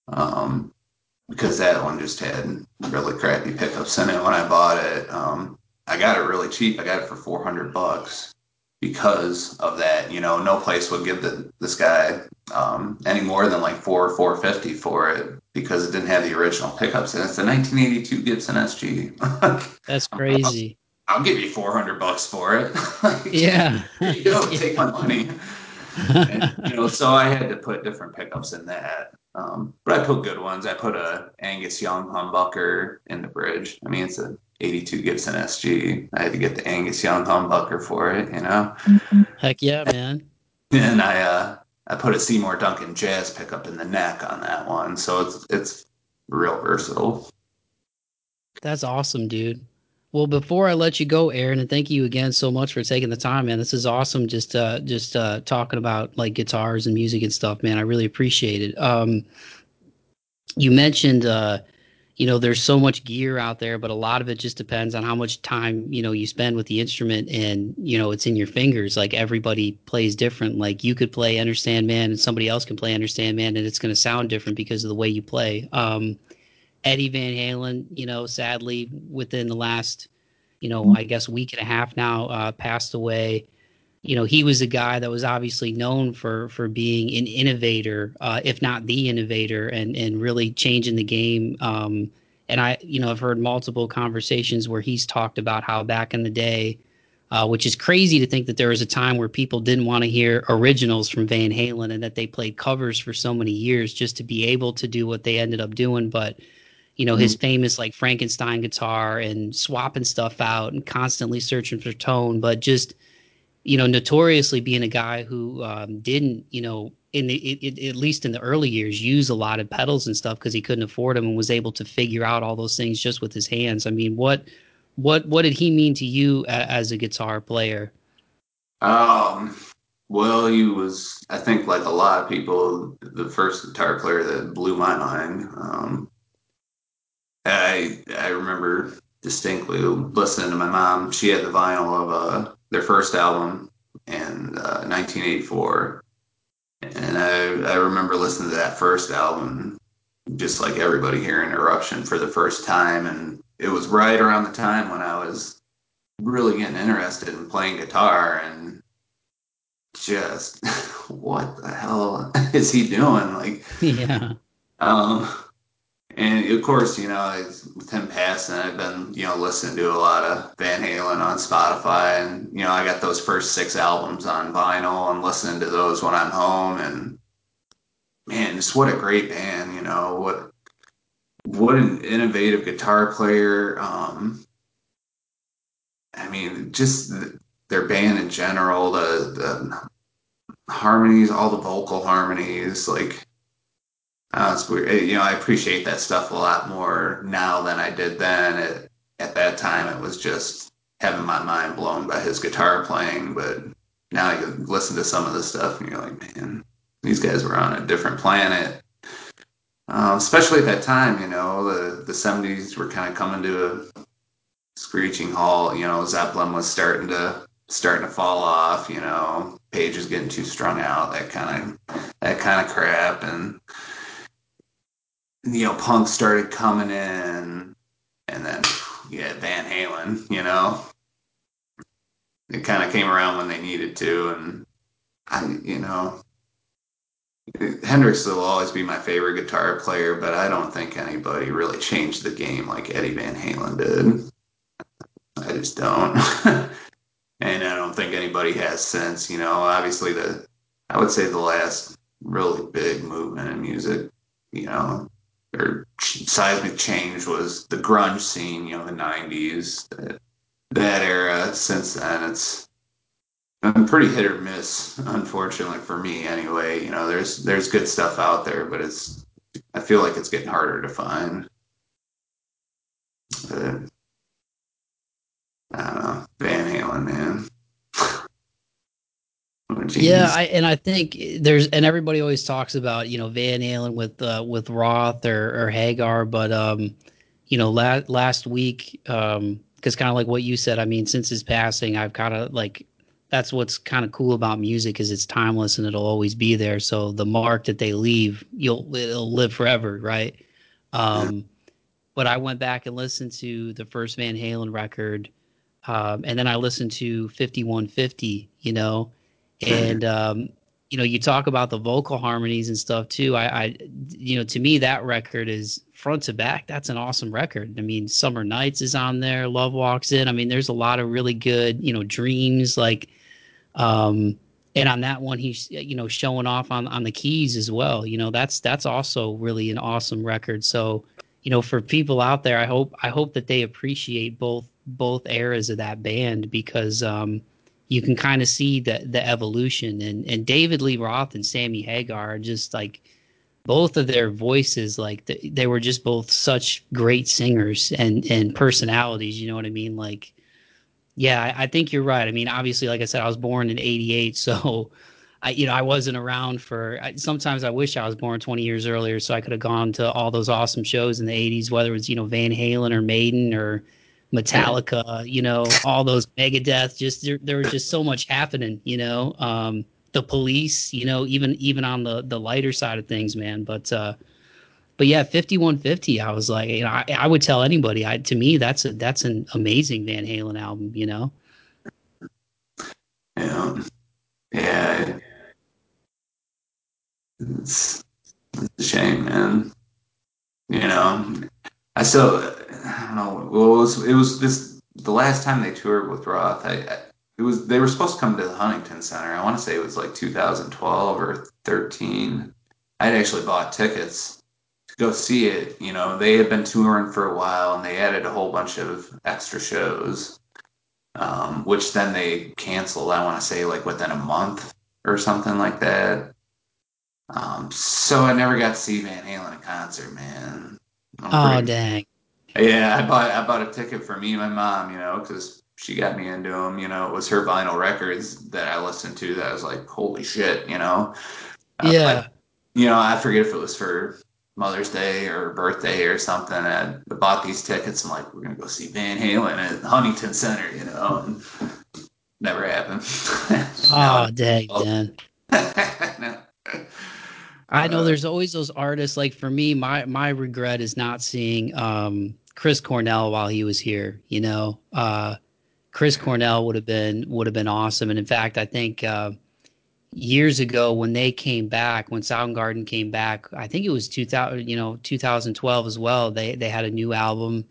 because that one just had really crappy pickups in it when I bought it. I got it really cheap. I got it for $400 because of that. No place would give this guy any more than like $450 for it, because it didn't have the original pickups, and it's a 1982 Gibson SG. That's crazy. I'll give you $400 for it. Yeah. Take my money. And, so I had to put different pickups in that. But I put good ones. I put a Angus Young humbucker in the bridge. I mean, it's an 82 Gibson SG. I had to get the Angus Young humbucker for it, Heck yeah, man. And I put a Seymour Duncan jazz pickup in the neck on that one. So it's real versatile. That's awesome, dude. Well, before I let you go, Aaron, and thank you again so much for taking the time, man. This is awesome, just talking about like guitars and music and stuff, man. I really appreciate it. You mentioned, there's so much gear out there, but a lot of it just depends on how much time, you spend with the instrument, and, it's in your fingers. Like, everybody plays different. Like, you could play Understand Man and somebody else can play Understand Man, and it's going to sound different because of the way you play. Eddie Van Halen, sadly, within the last, I guess week and a half now, passed away. He was a guy that was obviously known for being an innovator, if not the innovator, and really changing the game. And I, I've heard multiple conversations where he's talked about how back in the day, which is crazy to think that there was a time where people didn't want to hear originals from Van Halen, and that they played covers for so many years just to be able to do what they ended up doing. But his famous like Frankenstein guitar and swapping stuff out and constantly searching for tone, but just, notoriously being a guy who didn't, at least in the early years, use a lot of pedals and stuff because he couldn't afford them, and was able to figure out all those things just with his hands. I mean, what did he mean to you as a guitar player? Well, he was, I think, like a lot of people, the first guitar player that blew my mind. I remember distinctly listening to my mom. She had the vinyl of their first album in 1984, and I remember listening to that first album just like everybody hearing Eruption for the first time. And it was right around the time when I was really getting interested in playing guitar, and just what the hell is he doing? Like, yeah. And of course, with him passing, I've been, listening to a lot of Van Halen on Spotify, and, I got those first 6 albums on vinyl and listening to those when I'm home. And man, just what a great band, what an innovative guitar player. I mean, just their band in general, the harmonies, all the vocal harmonies, like, it's weird. I appreciate that stuff a lot more now than I did then. At that time, it was just having my mind blown by his guitar playing. But now you listen to some of the stuff, and you're like, man, these guys were on a different planet. Especially at that time, the 70s were kind of coming to a screeching halt. Zeppelin was starting to fall off. Page is getting too strung out. That kind of crap. And punk started coming in, and then Van Halen, it kind of came around when they needed to. And Hendrix will always be my favorite guitar player, but I don't think anybody really changed the game like Eddie Van Halen did. I just don't. And I don't think anybody has since, obviously I would say the last really big movement in music, or seismic change was the grunge scene, you know, the 90s, that era. Since then, it's been pretty hit or miss, unfortunately, for me anyway. You know, there's good stuff out there, but it's, I feel like it's getting harder to find. I don't know, Van Halen, man. Yeah, I think there's, and everybody always talks about, you know, Van Halen with Roth or Hagar, but you know, last week, because kind of like what you said, I mean, since his passing, I've kind of like, that's what's kind of cool about music is it's timeless and it'll always be there. So the mark that they leave, it'll live forever, right? Yeah. But I went back and listened to the first Van Halen record, and then I listened to 5150, you know. And, you know, you talk about the vocal harmonies and stuff, too. I, you know, to me, that record is front to back. That's an awesome record. I mean, Summer Nights is on there. Love Walks In. I mean, there's a lot of really good, you know, Dreams. Like, and on that one, he's, you know, showing off on the keys as well. You know, that's also really an awesome record. So, you know, for people out there, I hope that they appreciate both eras of that band, because, you can kind of see the evolution, and David Lee Roth and Sammy Hagar are just like, both of their voices, like they were just both such great singers and personalities. You know what I mean? Like, yeah, I think you're right. I mean, obviously, like I said, I was born in '88, so I wasn't around for. Sometimes I wish I was born 20 years earlier, so I could have gone to all those awesome shows in the '80s, whether it was, you know, Van Halen or Maiden or Metallica, you know, all those, Megadeth, just there was just so much happening, you know, the Police, you know, even on the lighter side of things, man. But yeah, 5150, I was like, you know, I would tell anybody, to me, that's an amazing Van Halen album, you know? Yeah. It's a shame, man. You know, I don't know. Well, it was this, the last time they toured with Roth. They were supposed to come to the Huntington Center. I want to say it was like 2012 or 13. I'd actually bought tickets to go see it. You know, they had been touring for a while, and they added a whole bunch of extra shows, which then they canceled. I want to say like within a month or something like that. So I never got to see Van Halen in concert, man. Dang. Yeah, I bought a ticket for me and my mom, you know, because she got me into them. You know, it was her vinyl records that I listened to that I was like, holy shit, you know? Yeah. You know, I forget if it was for Mother's Day or birthday or something. I bought these tickets. I'm like, we're going to go see Van Halen at Huntington Center, you know? And never happened. Dang, man. No. I know there's always those artists. Like for me, my regret is not seeing Chris Cornell while he was here. You know, Chris Cornell would have been awesome. And in fact, I think years ago when they came back, when Soundgarden came back, I think it was 2012 as well. They had a new album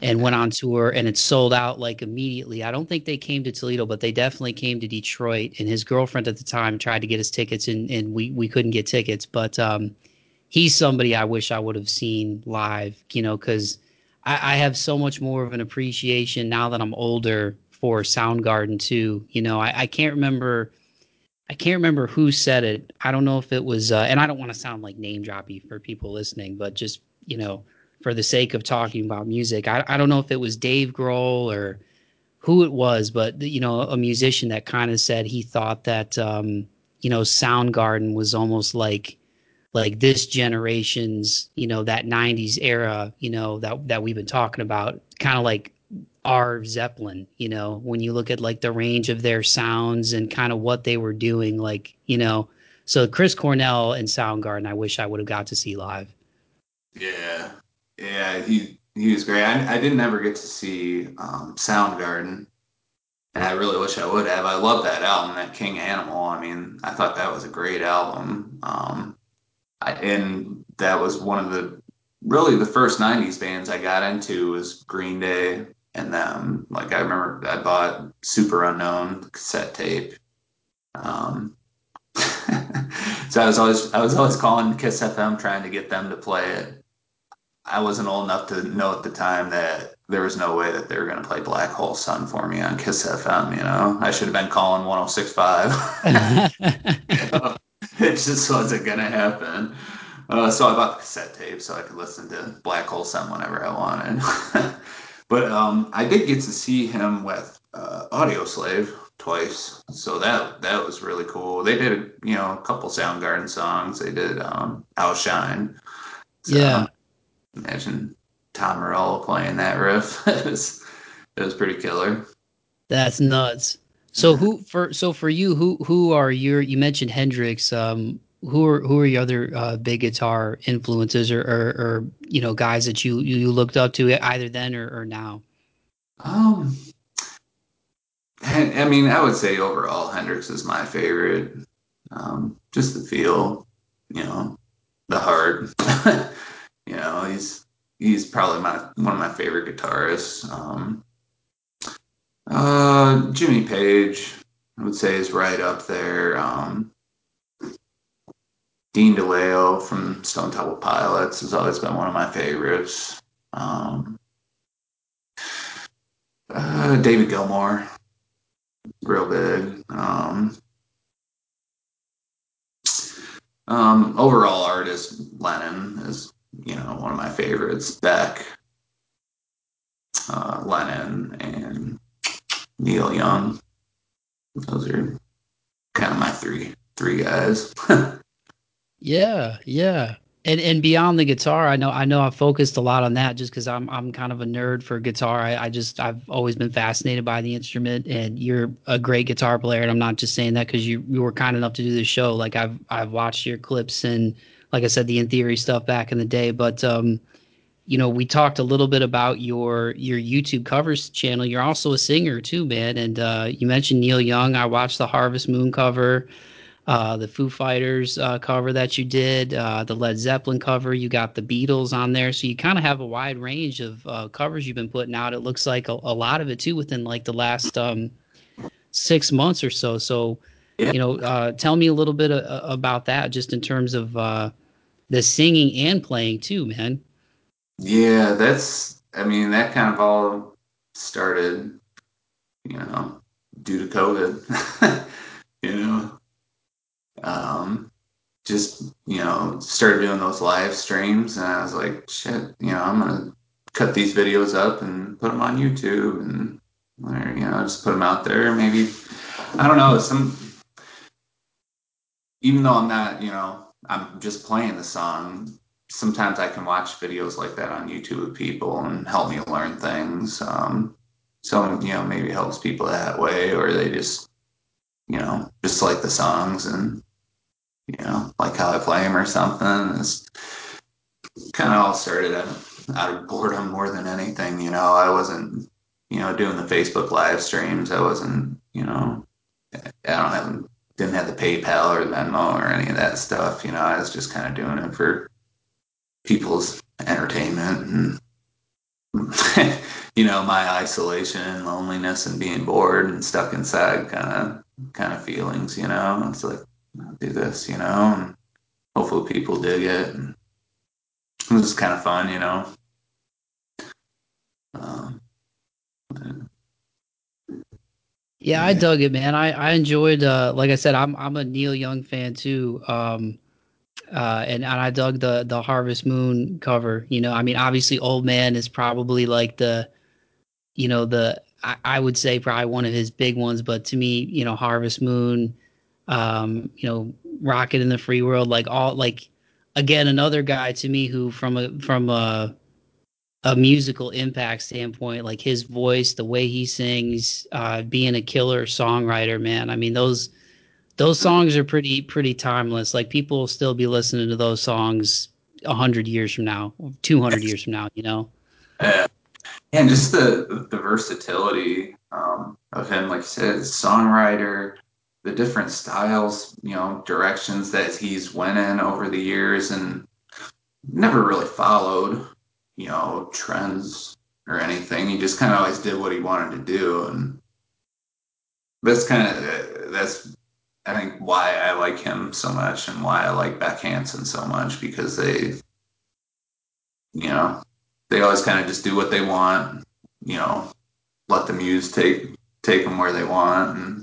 and went on tour, and it sold out like immediately. I don't think they came to Toledo, but they definitely came to Detroit, and his girlfriend at the time tried to get us tickets, and we couldn't get tickets. But he's somebody I wish I would have seen live, you know, because I have so much more of an appreciation now that I'm older for Soundgarden too. You know, I can't remember who said it. I don't know if it was, and I don't want to sound like name droppy for people listening, but just, you know, for the sake of talking about music, I don't know if it was Dave Grohl or who it was, but, you know, a musician that kind of said he thought that, you know, Soundgarden was almost like this generation's, you know, that 90s era, you know, that we've been talking about, kind of like our Zeppelin, you know, when you look at like the range of their sounds and kind of what they were doing, like, you know, so Chris Cornell and Soundgarden, I wish I would have got to see live. Yeah. Yeah, he was great. I didn't ever get to see Soundgarden, and I really wish I would have. I love that album, that King Animal. I mean, I thought that was a great album. And that was one of the, really the first 90s bands I got into was Green Day and them. Like, I remember I bought Super Unknown cassette tape. So I was always calling Kiss FM trying to get them to play it. I wasn't old enough to know at the time that there was no way that they were going to play Black Hole Sun for me on Kiss FM, you know? I should have been calling 106.5. You know? It just wasn't going to happen. So I bought the cassette tape so I could listen to Black Hole Sun whenever I wanted. But I did get to see him with Audio Slave twice, so that was really cool. They did, you know, a couple Soundgarden songs. They did Outshine. So, yeah. Imagine Tom Morello playing that riff. it was pretty killer. That's nuts. So you mentioned Hendrix, who are your other big guitar influences or you know, guys that you looked up to either then or now? I mean, I would say overall Hendrix is my favorite. Just the feel, you know, the heart. You know, he's probably one of my favorite guitarists. Jimmy Page, I would say, is right up there. Dean DeLeo from Stone Temple Pilots has always been one of my favorites. David Gilmour, real big. Overall artist, Lennon is, you know, one of my favorites. Beck, Lennon, and Neil Young. Those are kind of my three guys. Yeah. And beyond the guitar, I know I focused a lot on that just because I'm kind of a nerd for guitar. I've always been fascinated by the instrument, and you're a great guitar player. And I'm not just saying that because you were kind enough to do this show. Like I've watched your clips and, like I said, the In Theory stuff back in the day. But you know, we talked a little bit about your YouTube covers channel. You're also a singer too, man. And you mentioned Neil Young. I watched the Harvest Moon cover. The Foo Fighters cover that you did, the Led Zeppelin cover, you got the Beatles on there. So you kind of have a wide range of covers you've been putting out. It looks like a lot of it too within like the last 6 months or so. So, you know, tell me a little bit about that just in terms of the singing and playing too, man. Yeah, that kind of all started, you know, due to COVID, you know. Just, you know, started doing those live streams, and I was like, shit, you know, I'm gonna cut these videos up and put them on YouTube, and, you know, just put them out there. Maybe, I don't know, even though I'm not, you know, I'm just playing the song, sometimes I can watch videos like that on YouTube of people and help me learn things. So, you know, maybe helps people that way, or they just, you know, just like the songs and, you know, like how I play them or something. It's kind of all started out of boredom more than anything, you know. I wasn't, you know, doing the Facebook live streams. I wasn't, you know, I didn't have the PayPal or Venmo or any of that stuff. You know, I was just kind of doing it for people's entertainment and, you know, my isolation and loneliness and being bored and stuck inside kind of feelings, you know. It's like, I'll do this, you know, and hopefully people dig it. And it was kind of fun, you know. Yeah, I dug it, man. I enjoyed, like I said, I'm a Neil Young fan too. And I dug the Harvest Moon cover, you know. I mean, obviously Old Man is probably like the, you know, I would say probably one of his big ones, but to me, you know, Harvest Moon, you know, Rocket in the Free World, again, another guy to me who from a musical impact standpoint, like his voice, the way he sings, being a killer songwriter, man. I mean, those songs are pretty timeless. Like, people will still be listening to those songs 100 years from now, 200 years from now, you know? And just the versatility of him, like you said, songwriter, the different styles, you know, directions that he's went in over the years and never really followed, you know, trends or anything. He just kind of always did what he wanted to do. And that's I think why I like him so much and why I like Beck Hansen so much, because they you know, they always kind of just do what they want, you know, let the muse take them where they want. And,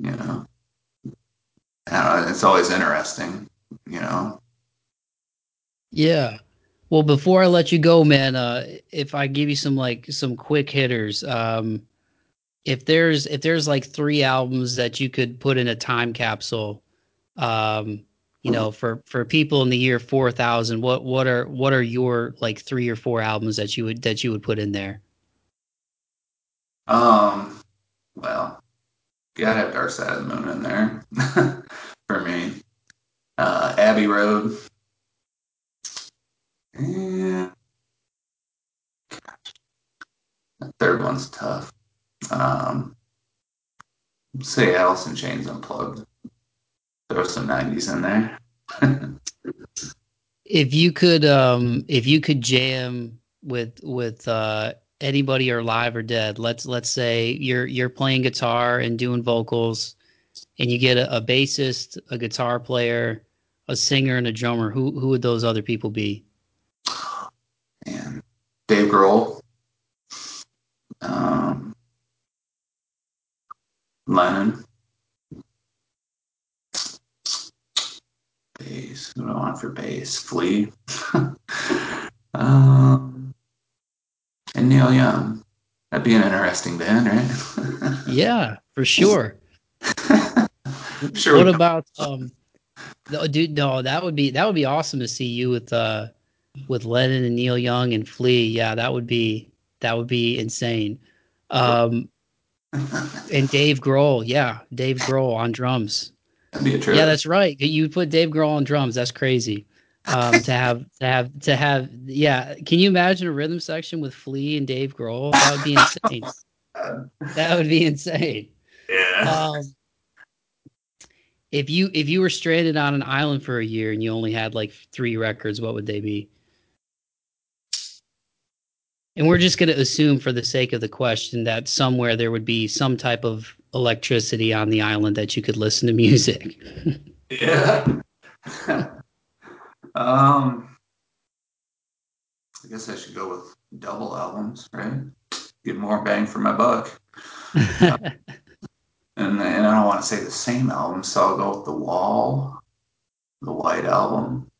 you know, I don't know, it's always interesting, you know? Yeah. Well, before I let you go, man, if I give you some quick hitters, if there's like three albums that you could put in a time capsule, you know, for people in the year 4000, what are your like three or four albums that you would put in there? Well, you gotta have Dark Side of the Moon in there for me. Abbey Road. And the third one's tough. Say Alice in Chains Unplugged. Throw some 90s in there. If you could jam with anybody or live or dead, let's say you're playing guitar and doing vocals, and you get a bassist, a guitar player, a singer, and a drummer, who would those other people be? And Dave Grohl, Lennon. Bass. Who do I want for bass? Flea. And Neil Young. That'd be an interesting band, right? Yeah, for sure. Sure. What about dude? No, that would be awesome to see you with Lennon and Neil Young and Flea. Yeah, that would be insane. And Dave Grohl. Yeah, Dave Grohl on drums. That'd be a trip. Yeah, that's right. You put Dave Grohl on drums. That's crazy. To have yeah. Can you imagine a rhythm section with Flea and Dave Grohl? That would be insane. That would be insane. Yeah. If you were stranded on an island for a year and you only had like three records, what would they be? And we're just going to assume for the sake of the question that somewhere there would be some type of electricity on the island that you could listen to music. Yeah. I guess I should go with double albums, right? Get more bang for my buck. And I don't want to say the same album, so I'll go with The Wall, the White Album,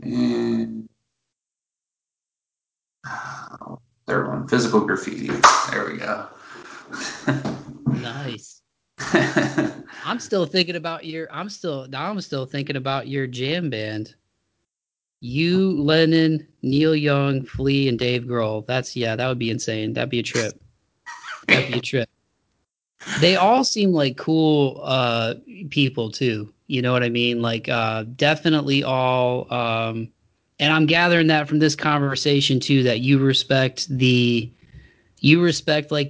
and third one, Physical Graffiti. There we go. Nice. I'm still thinking about your jam band. You, Lennon, Neil Young, Flea, and Dave Grohl. That would be insane. That'd be a trip. They all seem like cool people too. You know what I mean? Like definitely all. And I'm gathering that from this conversation too, that you respect like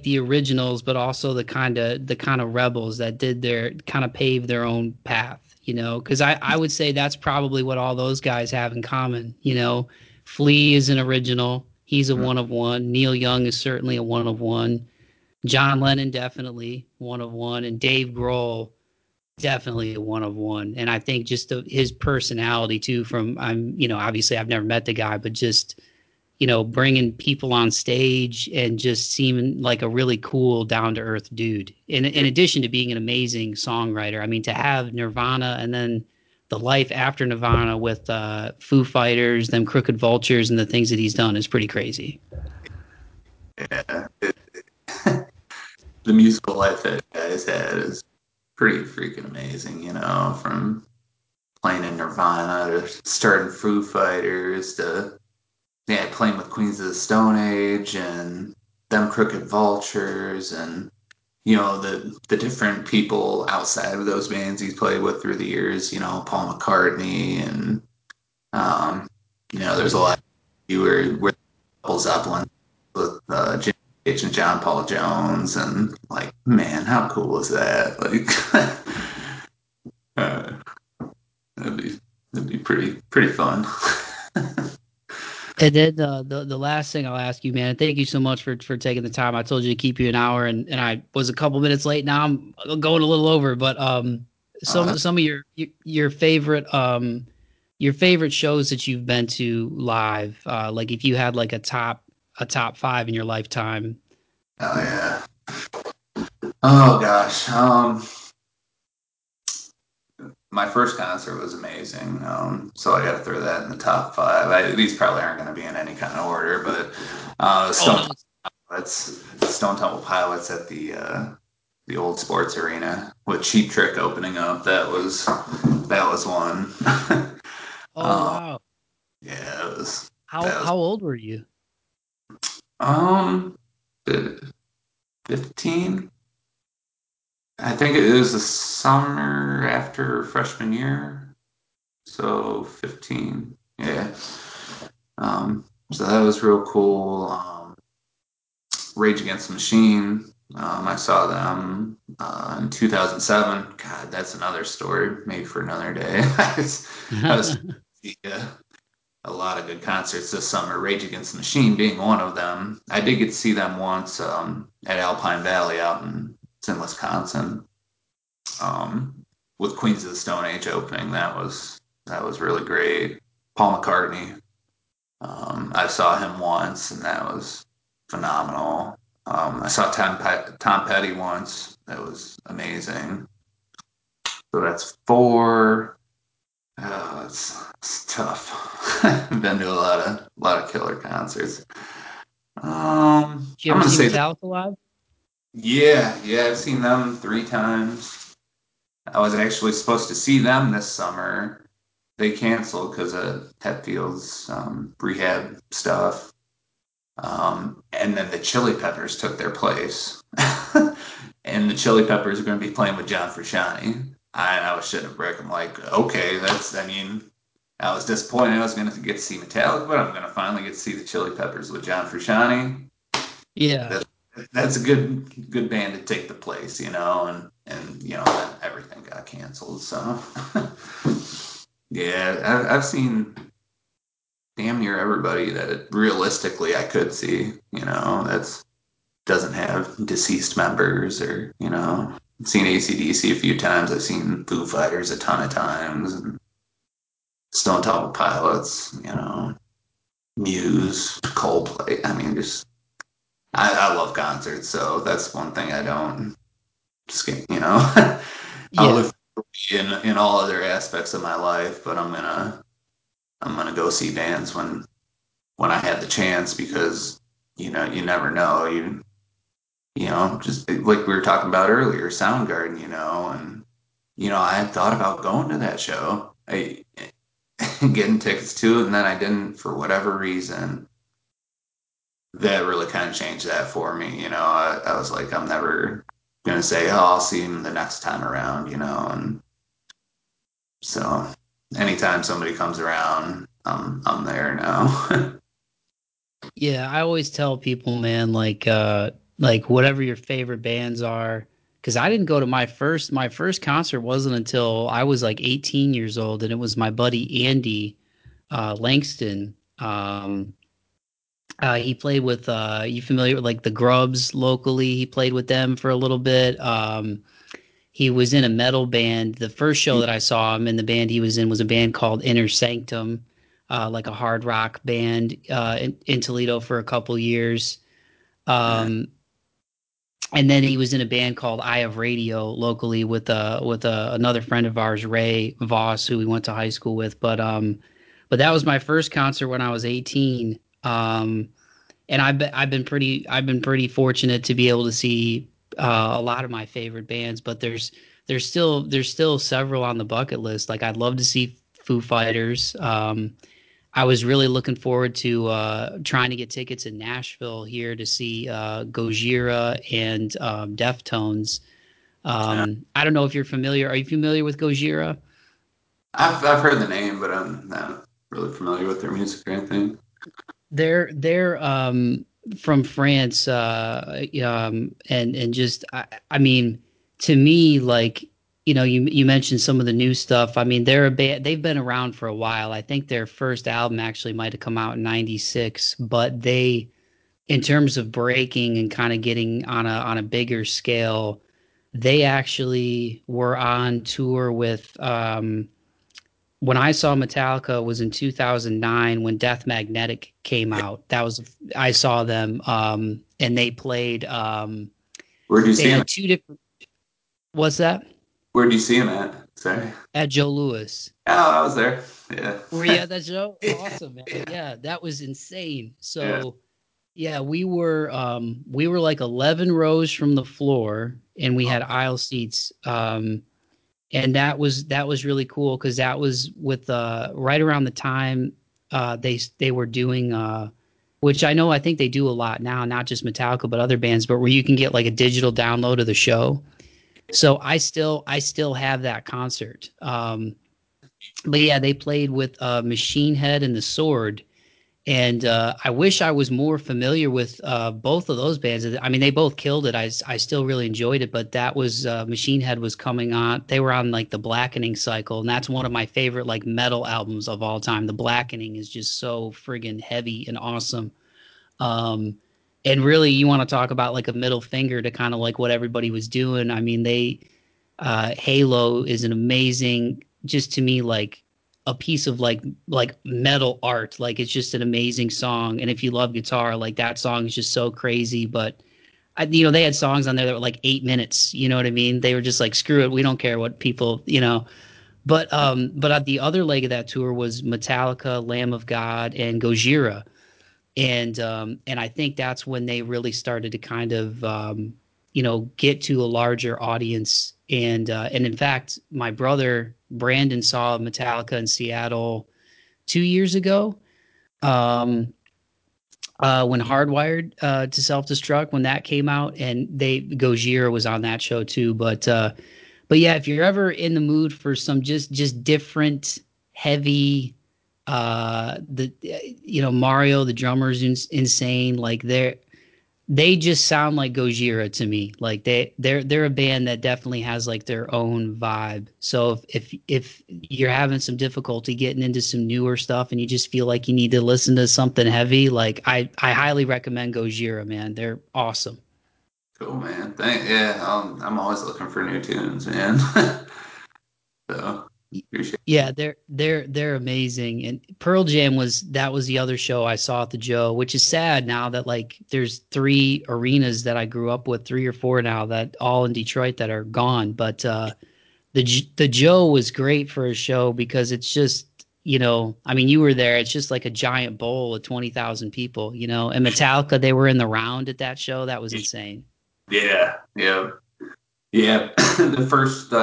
the originals, but also the kind of rebels that did their kind of paved their own path. You know, because I would say that's probably what all those guys have in common. You know, Flea is an original. He's a one of one. Neil Young is certainly a one of one. John Lennon, definitely one of one, and Dave Grohl, definitely one of one. And I think just his personality too, obviously I've never met the guy, but just, you know, bringing people on stage and just seeming like a really cool, down to earth dude. In addition to being an amazing songwriter, I mean, to have Nirvana and then the life after Nirvana with Foo Fighters, them Crooked Vultures, and the things that he's done is pretty crazy. Yeah. The musical life that guys had is pretty freaking amazing, you know, from playing in Nirvana to starting Foo Fighters to, yeah, playing with Queens of the Stone Age and them Crooked Vultures and, you know, the different people outside of those bands he's played with through the years, you know, Paul McCartney and, you know, there's a lot of you were Led Zeppelin with Jimmy and John Paul Jones, and like, man, how cool is that? Like, that'd be pretty fun. And then the last thing I'll ask you, man, thank you so much for taking the time. I told you to keep you an hour, and I was a couple minutes late. Now I'm going a little over, but some of your favorite your favorite shows that you've been to live, like if you had like a top five in your lifetime. Oh yeah. Oh gosh. My first concert was amazing. So I got to throw that in the top five. These probably aren't going to be in any kind of order, but Stone Temple Pilots at the old sports arena with Cheap Trick opening up. That was one. Wow. Yeah, it was. How old were you? 15. I think it was the summer after freshman year, so 15. Yeah. So that was real cool. Rage Against the Machine. I saw them in 2007. God, that's another story, maybe for another day. I was a lot of good concerts this summer, Rage Against the Machine being one of them. I did get to see them once at Alpine Valley out in Wisconsin, with Queens of the Stone Age opening. That was really great. Paul McCartney, I saw him once, and that was phenomenal. I saw Tom Petty once. That was amazing. So that's four. It's tough. I've been to a lot of killer concerts. Did you ever see Metallica live? Yeah, I've seen them 3 times. I was actually supposed to see them this summer. They canceled because of Hetfield's rehab stuff. And then the Chili Peppers took their place. And the Chili Peppers are going to be playing with John Frusciante. I was shitting a brick. I'm like, okay, I was disappointed. I was going to get to see Metallica, but I'm going to finally get to see the Chili Peppers with John Frusciante. Yeah. That's a good band to take the place, and everything got canceled. So, yeah, I've seen damn near everybody that realistically I could see. That doesn't have deceased members, or I've seen AC/DC a few times. I've seen Foo Fighters a ton of times, and Stone Temple Pilots, Muse, Coldplay. I mean, just. I love concerts, so that's one thing I don't skip. I'll live in all other aspects of my life, but I'm gonna go see bands when I have the chance, because you never know. Just like we were talking about earlier, Soundgarden, and I had thought about going to that show, getting tickets to it, and then I didn't for whatever reason. That really kind of changed that for me. I was like, I'm never going to say, oh, I'll see him the next time around, And so anytime somebody comes around, I'm there now. Yeah, I always tell people, man, like whatever your favorite bands are, because I didn't go to my first concert wasn't until I was like 18 years old, and it was my buddy Andy Langston. He played with, you familiar with like the Grubs locally? He played with them for a little bit. He was in a metal band. The first show that I saw him in, the band he was in was a band called Inner Sanctum, like a hard rock band in Toledo for a couple years. And then he was in a band called Eye of Radio locally with another friend of ours, Ray Voss, who we went to high school with. But that was my first concert when I was 18. And I've been pretty fortunate to be able to see a lot of my favorite bands, but there's still several on the bucket list. Like, I'd love to see Foo Fighters. I was really looking forward to trying to get tickets in Nashville here to see Gojira and Deftones. I don't know if you're familiar. Are you familiar with Gojira? I've heard the name, but I'm not really familiar with their music or anything. They're from France, and just I mean, to me, like, you mentioned some of the new stuff. I mean, they're a band, they've been around for a while. I think their first album actually might have come out in '96, but they, in terms of breaking and kind of getting on a bigger scale, they actually were on tour with when I saw Metallica was in 2009 when Death Magnetic came out. That was, I saw them, and they played. Where do you see them? Two different. What's that? Where do you see them at? Sorry. At Joe Louis. Oh, I was there. Yeah. Were you at that show? Awesome, man. Yeah. Yeah, that was insane. So, yeah, we were like 11 rows from the floor, and we had aisle seats. And that was really cool because that was with right around the time they were doing, which I think they do a lot now, not just Metallica but other bands, but where you can get like a digital download of the show. So I still have that concert. But yeah, they played with Machine Head and The Sword, and I wish I was more familiar with both of those bands. I mean, they both killed it. I still really enjoyed it, but that was Machine Head was coming on. They were on like the Blackening cycle, and that's one of my favorite like metal albums of all time. The Blackening is just so friggin' heavy and awesome. And really, you want to talk about like a middle finger to kind of like what everybody was doing. I mean, Halo is an amazing, just to me, like a piece of like metal art. Like it's just an amazing song. And if you love guitar, like that song is just so crazy. But, they had songs on there that were like 8 minutes. You know what I mean? They were just like, screw it. We don't care what people, But at the other leg of that tour was Metallica, Lamb of God, and Gojira. And I think that's when they really started to kind of, get to a larger audience. And in fact, my brother Brandon saw Metallica in Seattle 2 years ago, when Hardwired to Self-Destruct, when that came out, and Gojira was on that show too. But yeah, if you're ever in the mood for some just different heavy. Mario, the drummer's insane. Like they just sound like Gojira to me. Like they're a band that definitely has like their own vibe. So if you're having some difficulty getting into some newer stuff and you just feel like you need to listen to something heavy, like I highly recommend Gojira, man. They're awesome. Cool, man. I'm always looking for new tunes, man. So. Yeah, they're amazing. And Pearl Jam was the other show I saw at the Joe, which is sad now that like there's three arenas that I grew up with, three or four now, that all in Detroit that are gone. But the Joe was great for a show because it's just, I mean, you were there. It's just like a giant bowl of 20,000 people, and Metallica, they were in the round at that show. That was insane. Yeah. The first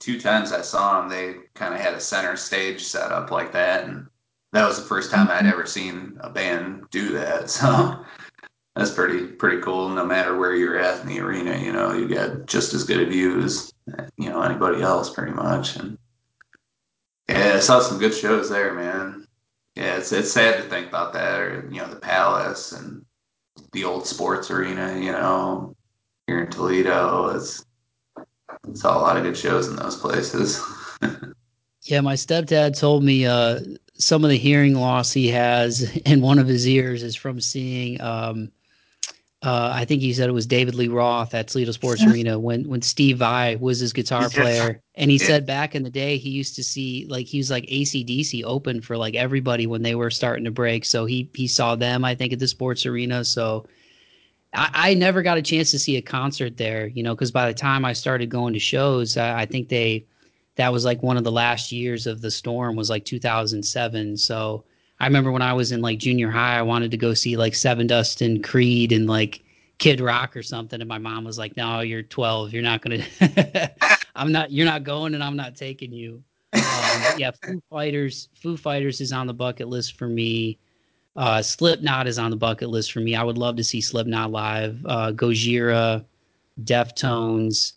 two times I saw them, they kind of had a center stage set up like that, and that was the first time I'd ever seen a band do that. So that's pretty cool. No matter where you're at in the arena, you got just as good a view as anybody else, pretty much. And yeah, I saw some good shows there, man. Yeah, it's sad to think about that, or the Palace and the old sports arena, here in Toledo. Saw a lot of good shows in those places. Yeah, my stepdad told me some of the hearing loss he has in one of his ears is from seeing, I think he said it was David Lee Roth at Toledo Sports Arena when Steve Vai was his guitar player. And he said back in the day he used to see, like, he was like AC/DC open for like everybody when they were starting to break. So he saw them, I think, at the sports arena. So I never got a chance to see a concert there, because by the time I started going to shows, I think that was like one of the last years of the storm was like 2007. So I remember when I was in like junior high, I wanted to go see like Sevendust and Creed and like Kid Rock or something. And my mom was like, no, you're 12. You're not going to, you're not going, and I'm not taking you. Yeah. Foo Fighters is on the bucket list for me. Slipknot is on the bucket list for me. I would love to see Slipknot live. Gojira, Deftones.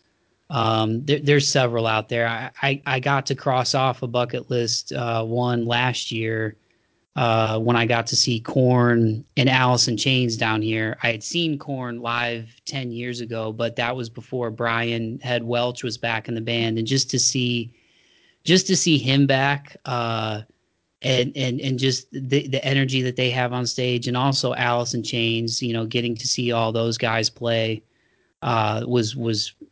There's several out there. I got to cross off a bucket list one last year when I got to see Korn and Alice in Chains down here. I had seen Korn live 10 years ago, but that was before Brian Head Welch was back in the band. And just to see him back, and just the energy that they have on stage, and also Alice in Chains, getting to see all those guys play was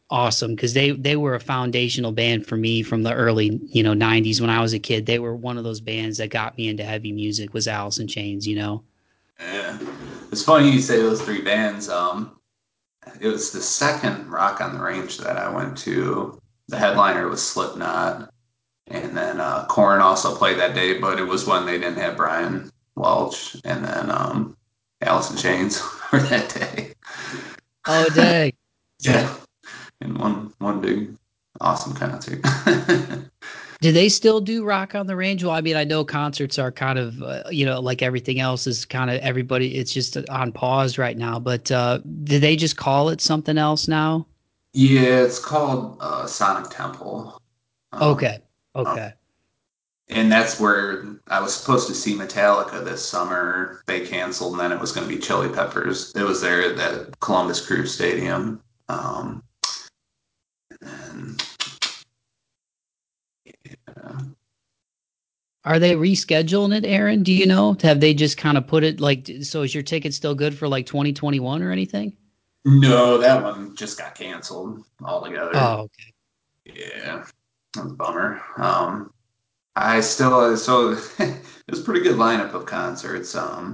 awesome, because they were a foundational band for me from the early, 90s when I was a kid. They were one of those bands that got me into heavy music, was Alice in Chains, Yeah. It's funny you say those three bands. It was the second Rock on the Range that I went to. The headliner was Slipknot. And then Korn also played that day, but it was when they didn't have Brian Welch. And then Alice in Chains were that day. Oh, dang. Yeah. And one dude. Awesome concert. Do they still do Rock on the Range? Well, I mean, I know concerts are kind of, like everything else is kind of everybody. It's just on pause right now. But did they just call it something else now? Yeah, it's called Sonic Temple. Okay. And that's where I was supposed to see Metallica this summer. They canceled, and then it was going to be Chili Peppers. It was there at that Columbus Crew Stadium. Are they rescheduling it, Aaron? Do you know? Have they just kind of put it like, so is your ticket still good for like 2021 or anything? No, that one just got canceled altogether. Oh, okay. Yeah. That's a bummer. It was a pretty good lineup of concerts. I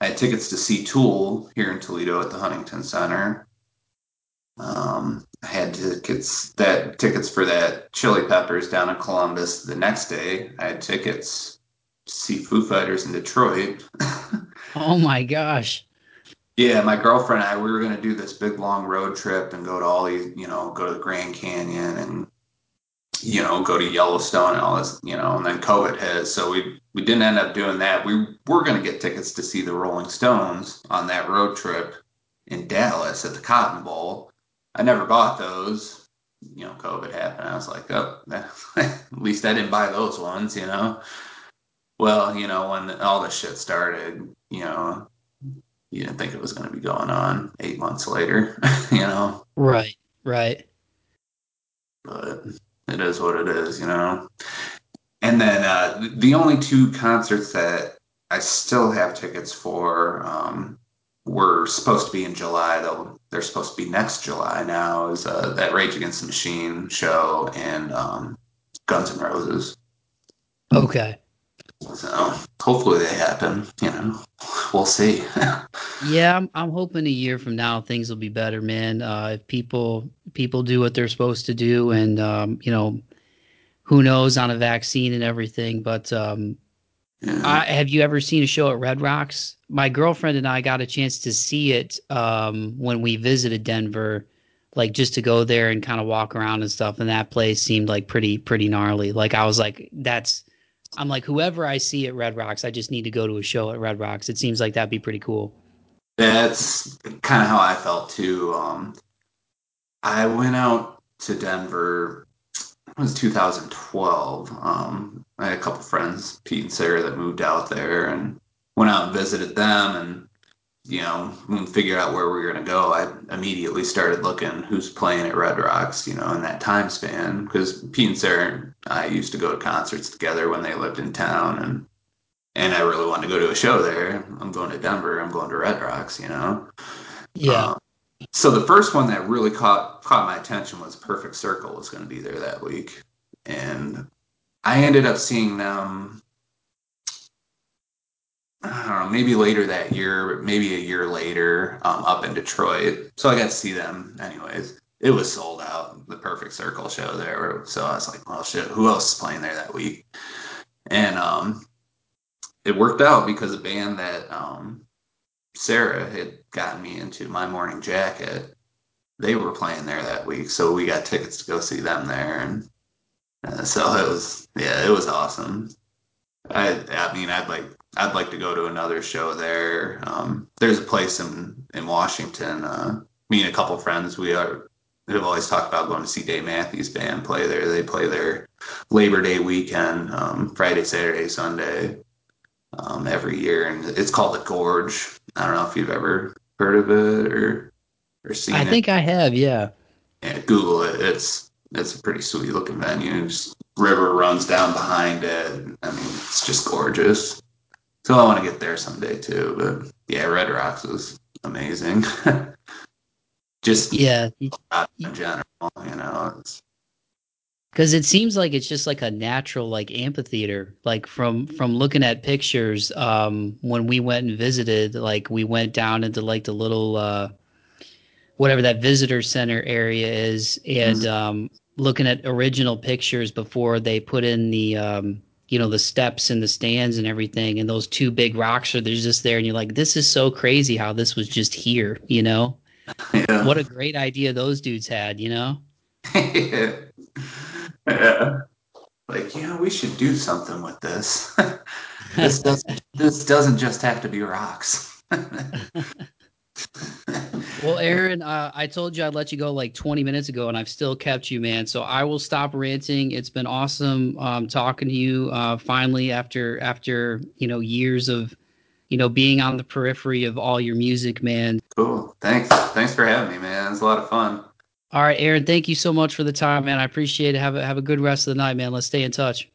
had tickets to see Tool here in Toledo at the Huntington Center. I had tickets for that Chili Peppers down in Columbus the next day. I had tickets to see Foo Fighters in Detroit. Oh my gosh. Yeah, my girlfriend and I, we were going to do this big long road trip and go to all these, go to the Grand Canyon and, go to Yellowstone and all this, and then COVID hit. So we didn't end up doing that. We were going to get tickets to see the Rolling Stones on that road trip in Dallas at the Cotton Bowl. I never bought those. COVID happened. I was like, oh, at least I didn't buy those ones, Well, when all this shit started, you didn't think it was going to be going on 8 months later, Right. But it is what it is, And then the only two concerts that I still have tickets for were supposed to be in July, though. They're supposed to be next July now, is that Rage Against the Machine show and Guns N' Roses. Okay. So hopefully they happen, we'll see. Yeah, I'm hoping a year from now things will be better, man. If people do what they're supposed to do and, who knows on a vaccine and everything. But have you ever seen a show at Red Rocks? My girlfriend and I got a chance to see it when we visited Denver. Like just to go there and kind of walk around and stuff. And that place seemed like pretty gnarly. Like I was like, I'm like, whoever I see at Red Rocks, I just need to go to a show at Red Rocks. It seems like that'd be pretty cool. That's kind of how I felt, too. I went out to Denver, it was 2012. I had a couple friends, Pete and Sarah, that moved out there and went out and visited them. And, when we figured out where we were going to go, I immediately started looking who's playing at Red Rocks, in that time span. Because Pete and Sarah... I used to go to concerts together when they lived in town, and I really wanted to go to a show there. I'm going to Denver. I'm going to Red Rocks, Yeah. So the first one that really caught my attention was Perfect Circle was going to be there that week. And I ended up seeing them, I don't know, maybe later that year, maybe a year later up in Detroit. So I got to see them anyways. It was sold out, the Perfect Circle show there. So I was like, well, shit, who else is playing there that week? And it worked out because a band that Sarah had gotten me into, My Morning Jacket, they were playing there that week. So we got tickets to go see them there. And so it was awesome. I'd like to go to another show there. There's a place in Washington, me and a couple friends, we've always talked about going to see Dave Matthews Band play there. They play there Labor Day weekend, Friday, Saturday, Sunday, every year. And it's called The Gorge. I don't know if you've ever heard of it or seen it. I think I have, yeah. Yeah, Google it. It's a pretty sweet looking venue. Just river runs down behind it. I mean, it's just gorgeous. So I want to get there someday too. But yeah, Red Rocks is amazing. Just yeah, in general, you know. Because it seems like it's just like a natural like amphitheater. Like from looking at pictures, when we went and visited, like we went down into like the little whatever that visitor center area is, and looking at original pictures before they put in the you know, the steps and the stands and everything, and those two big rocks are just there, and you're like, this is so crazy how this was just here, you know. Yeah. What a great idea those dudes had, you know? Yeah. Yeah. Like, yeah, we should do something with this. This doesn't just have to be rocks. Well, Aaron, I told you I'd let you go like 20 minutes ago, and I've still kept you, man. So I will stop ranting. It's been awesome talking to you finally after, you know, years of, you know, being on the periphery of all your music, man. Cool. Thanks for having me, man. It's a lot of fun. All right, Aaron, thank you so much for the time, man. I appreciate it. Have a good rest of the night, man. Let's stay in touch.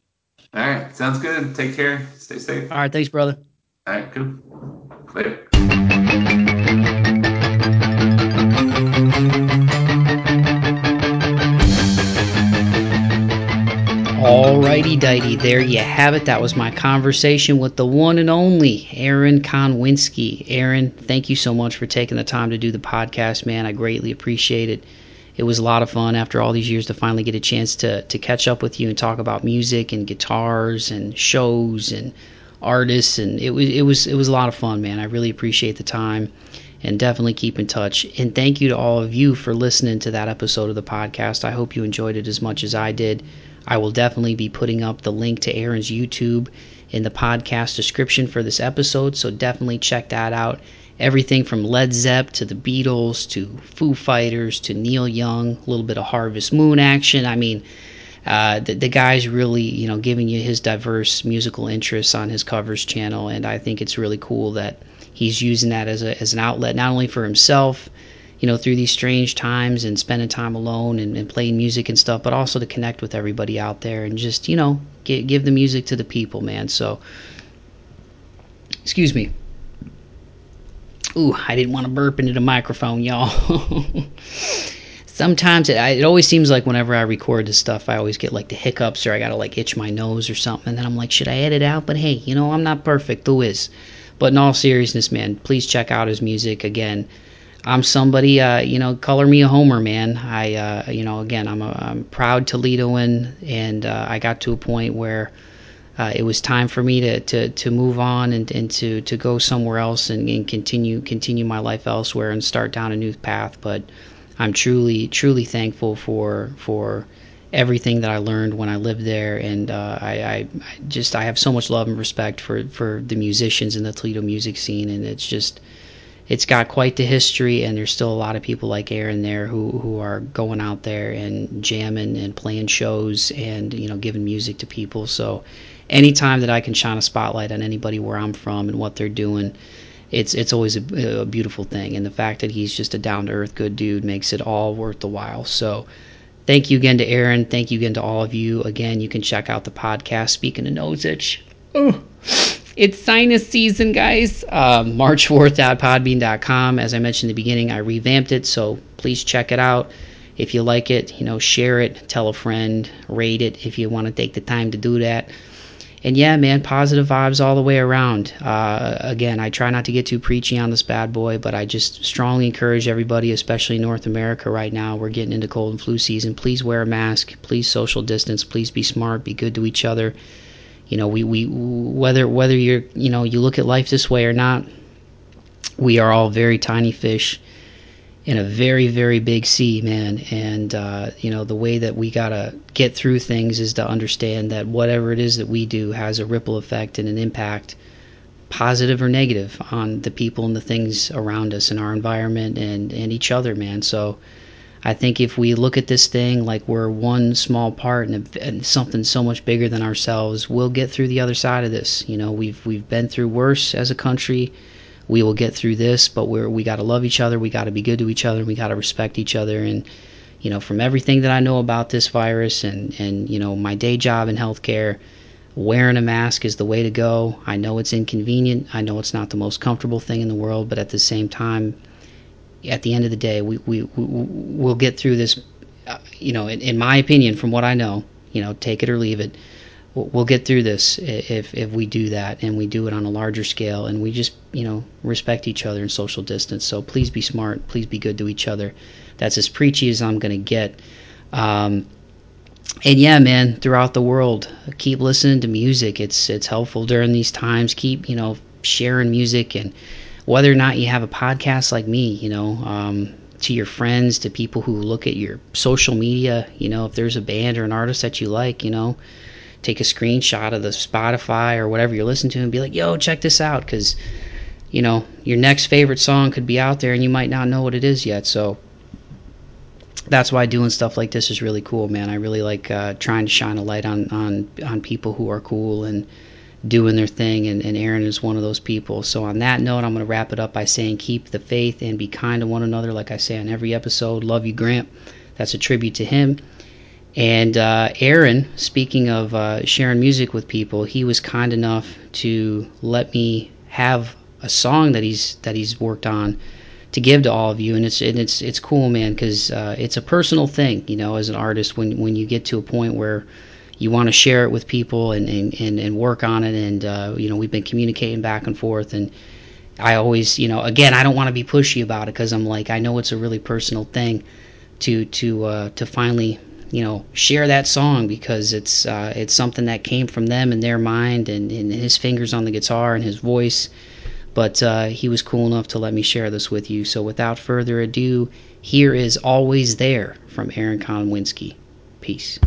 All right. Sounds good. Take care. Stay safe. All right. Thanks, brother. All right. Cool. Later. Alrighty dighty, there you have it. That was my conversation with the one and only Aaron Konwinski. Aaron, thank you so much for taking the time to do the podcast, man. I greatly appreciate it. It was a lot of fun after all these years to finally get a chance to catch up with you and talk about music and guitars and shows and artists, and it was a lot of fun, man. I really appreciate the time. And definitely keep in touch. And thank you to all of you for listening to that episode of the podcast. I hope you enjoyed it as much as I did. I will definitely be putting up the link to Aaron's YouTube in the podcast description for this episode, so definitely check that out. Everything from Led Zepp to the Beatles to Foo Fighters to Neil Young, a little bit of Harvest Moon action. I mean, the guy's really, you know, giving you his diverse musical interests on his covers channel, and I think it's really cool that he's using that as an outlet, not only for himself, you know, through these strange times and spending time alone and playing music and stuff, but also to connect with everybody out there and just, you know, give the music to the people, man. So, excuse me. Ooh, I didn't want to burp into the microphone, y'all. Sometimes it always seems like whenever I record this stuff, I always get like the hiccups, or I gotta like itch my nose or something, and then I'm like, should I edit out? But hey, you know, I'm not perfect. Who is? But in all seriousness, man, please check out his music. Again, I'm somebody, you know, color me a homer, man. I you know, again, I'm a proud Toledoan, and I got to a point where it was time for me to move on and to go somewhere else and continue my life elsewhere and start down a new path. But I'm truly thankful for everything that I learned when I lived there, and I have so much love and respect for the musicians in the Toledo music scene, and it's got quite the history, and there's still a lot of people like Aaron there who are going out there and jamming and playing shows and, you know, giving music to people. So anytime that I can shine a spotlight on anybody where I'm from and what they're doing, it's always a beautiful thing, and the fact that he's just a down-to-earth good dude makes it all worth the while. So thank you again to Aaron. Thank you again to all of you. Again, you can check out the podcast. Speaking of nose itch, it's sinus season, guys. March 4th.podbean.com. As I mentioned in the beginning, I revamped it, so please check it out. If you like it, you know, share it, tell a friend, rate it if you want to take the time to do that. And yeah, man, positive vibes all the way around. Again, I try not to get too preachy on this bad boy, but I just strongly encourage everybody, especially North America right now. We're getting into cold and flu season. Please wear a mask. Please social distance. Please be smart. Be good to each other. You know, we whether you're, you know, you look at life this way or not, we are all very tiny fish in a very, very big sea, man. And, you know, the way that we got to get through things is to understand that whatever it is that we do has a ripple effect and an impact, positive or negative, on the people and the things around us and our environment and each other, man. So I think if we look at this thing like we're one small part and something so much bigger than ourselves, we'll get through the other side of this. You know, we've been through worse as a country. We will get through this, but we got to love each other. We got to be good to each other. We got to respect each other. And, you know, from everything that I know about this virus and you know, my day job in healthcare, wearing a mask is the way to go. I know it's inconvenient. I know it's not the most comfortable thing in the world, but at the same time, at the end of the day, we'll get through this. You know, in my opinion, from what I know, you know, take it or leave it, we'll get through this if we do that, and we do it on a larger scale, and we just, you know, respect each other and social distance. So please be smart, please be good to each other. That's as preachy as I'm going to get. And yeah, man, throughout the world, keep listening to music. It's helpful during these times. Keep, you know, sharing music, and whether or not you have a podcast like me, you know, to your friends, to people who look at your social media, you know, if there's a band or an artist that you like, you know, take a screenshot of the Spotify or whatever you're listening to and be like, yo, check this out, because, you know, your next favorite song could be out there and you might not know what it is yet. So that's why doing stuff like this is really cool, man. I really like trying to shine a light on people who are cool and doing their thing, and Aaron is one of those people. So on that note, I'm going to wrap it up by saying keep the faith and be kind to one another, like I say on every episode. Love you, Grant. That's a tribute to him. And Aaron, speaking of sharing music with people, he was kind enough to let me have a song that he's worked on to give to all of you, and it's cool, man, because it's a personal thing, you know, as an artist, when you get to a point where you want to share it with people and work on it. And, you know, we've been communicating back and forth. And I always, you know, again, I don't want to be pushy about it, because I'm like, I know it's a really personal thing to finally, you know, share that song, because it's something that came from them and their mind and his fingers on the guitar and his voice. But he was cool enough to let me share this with you. So without further ado, here is Always There from Aaron Konwinski. Peace.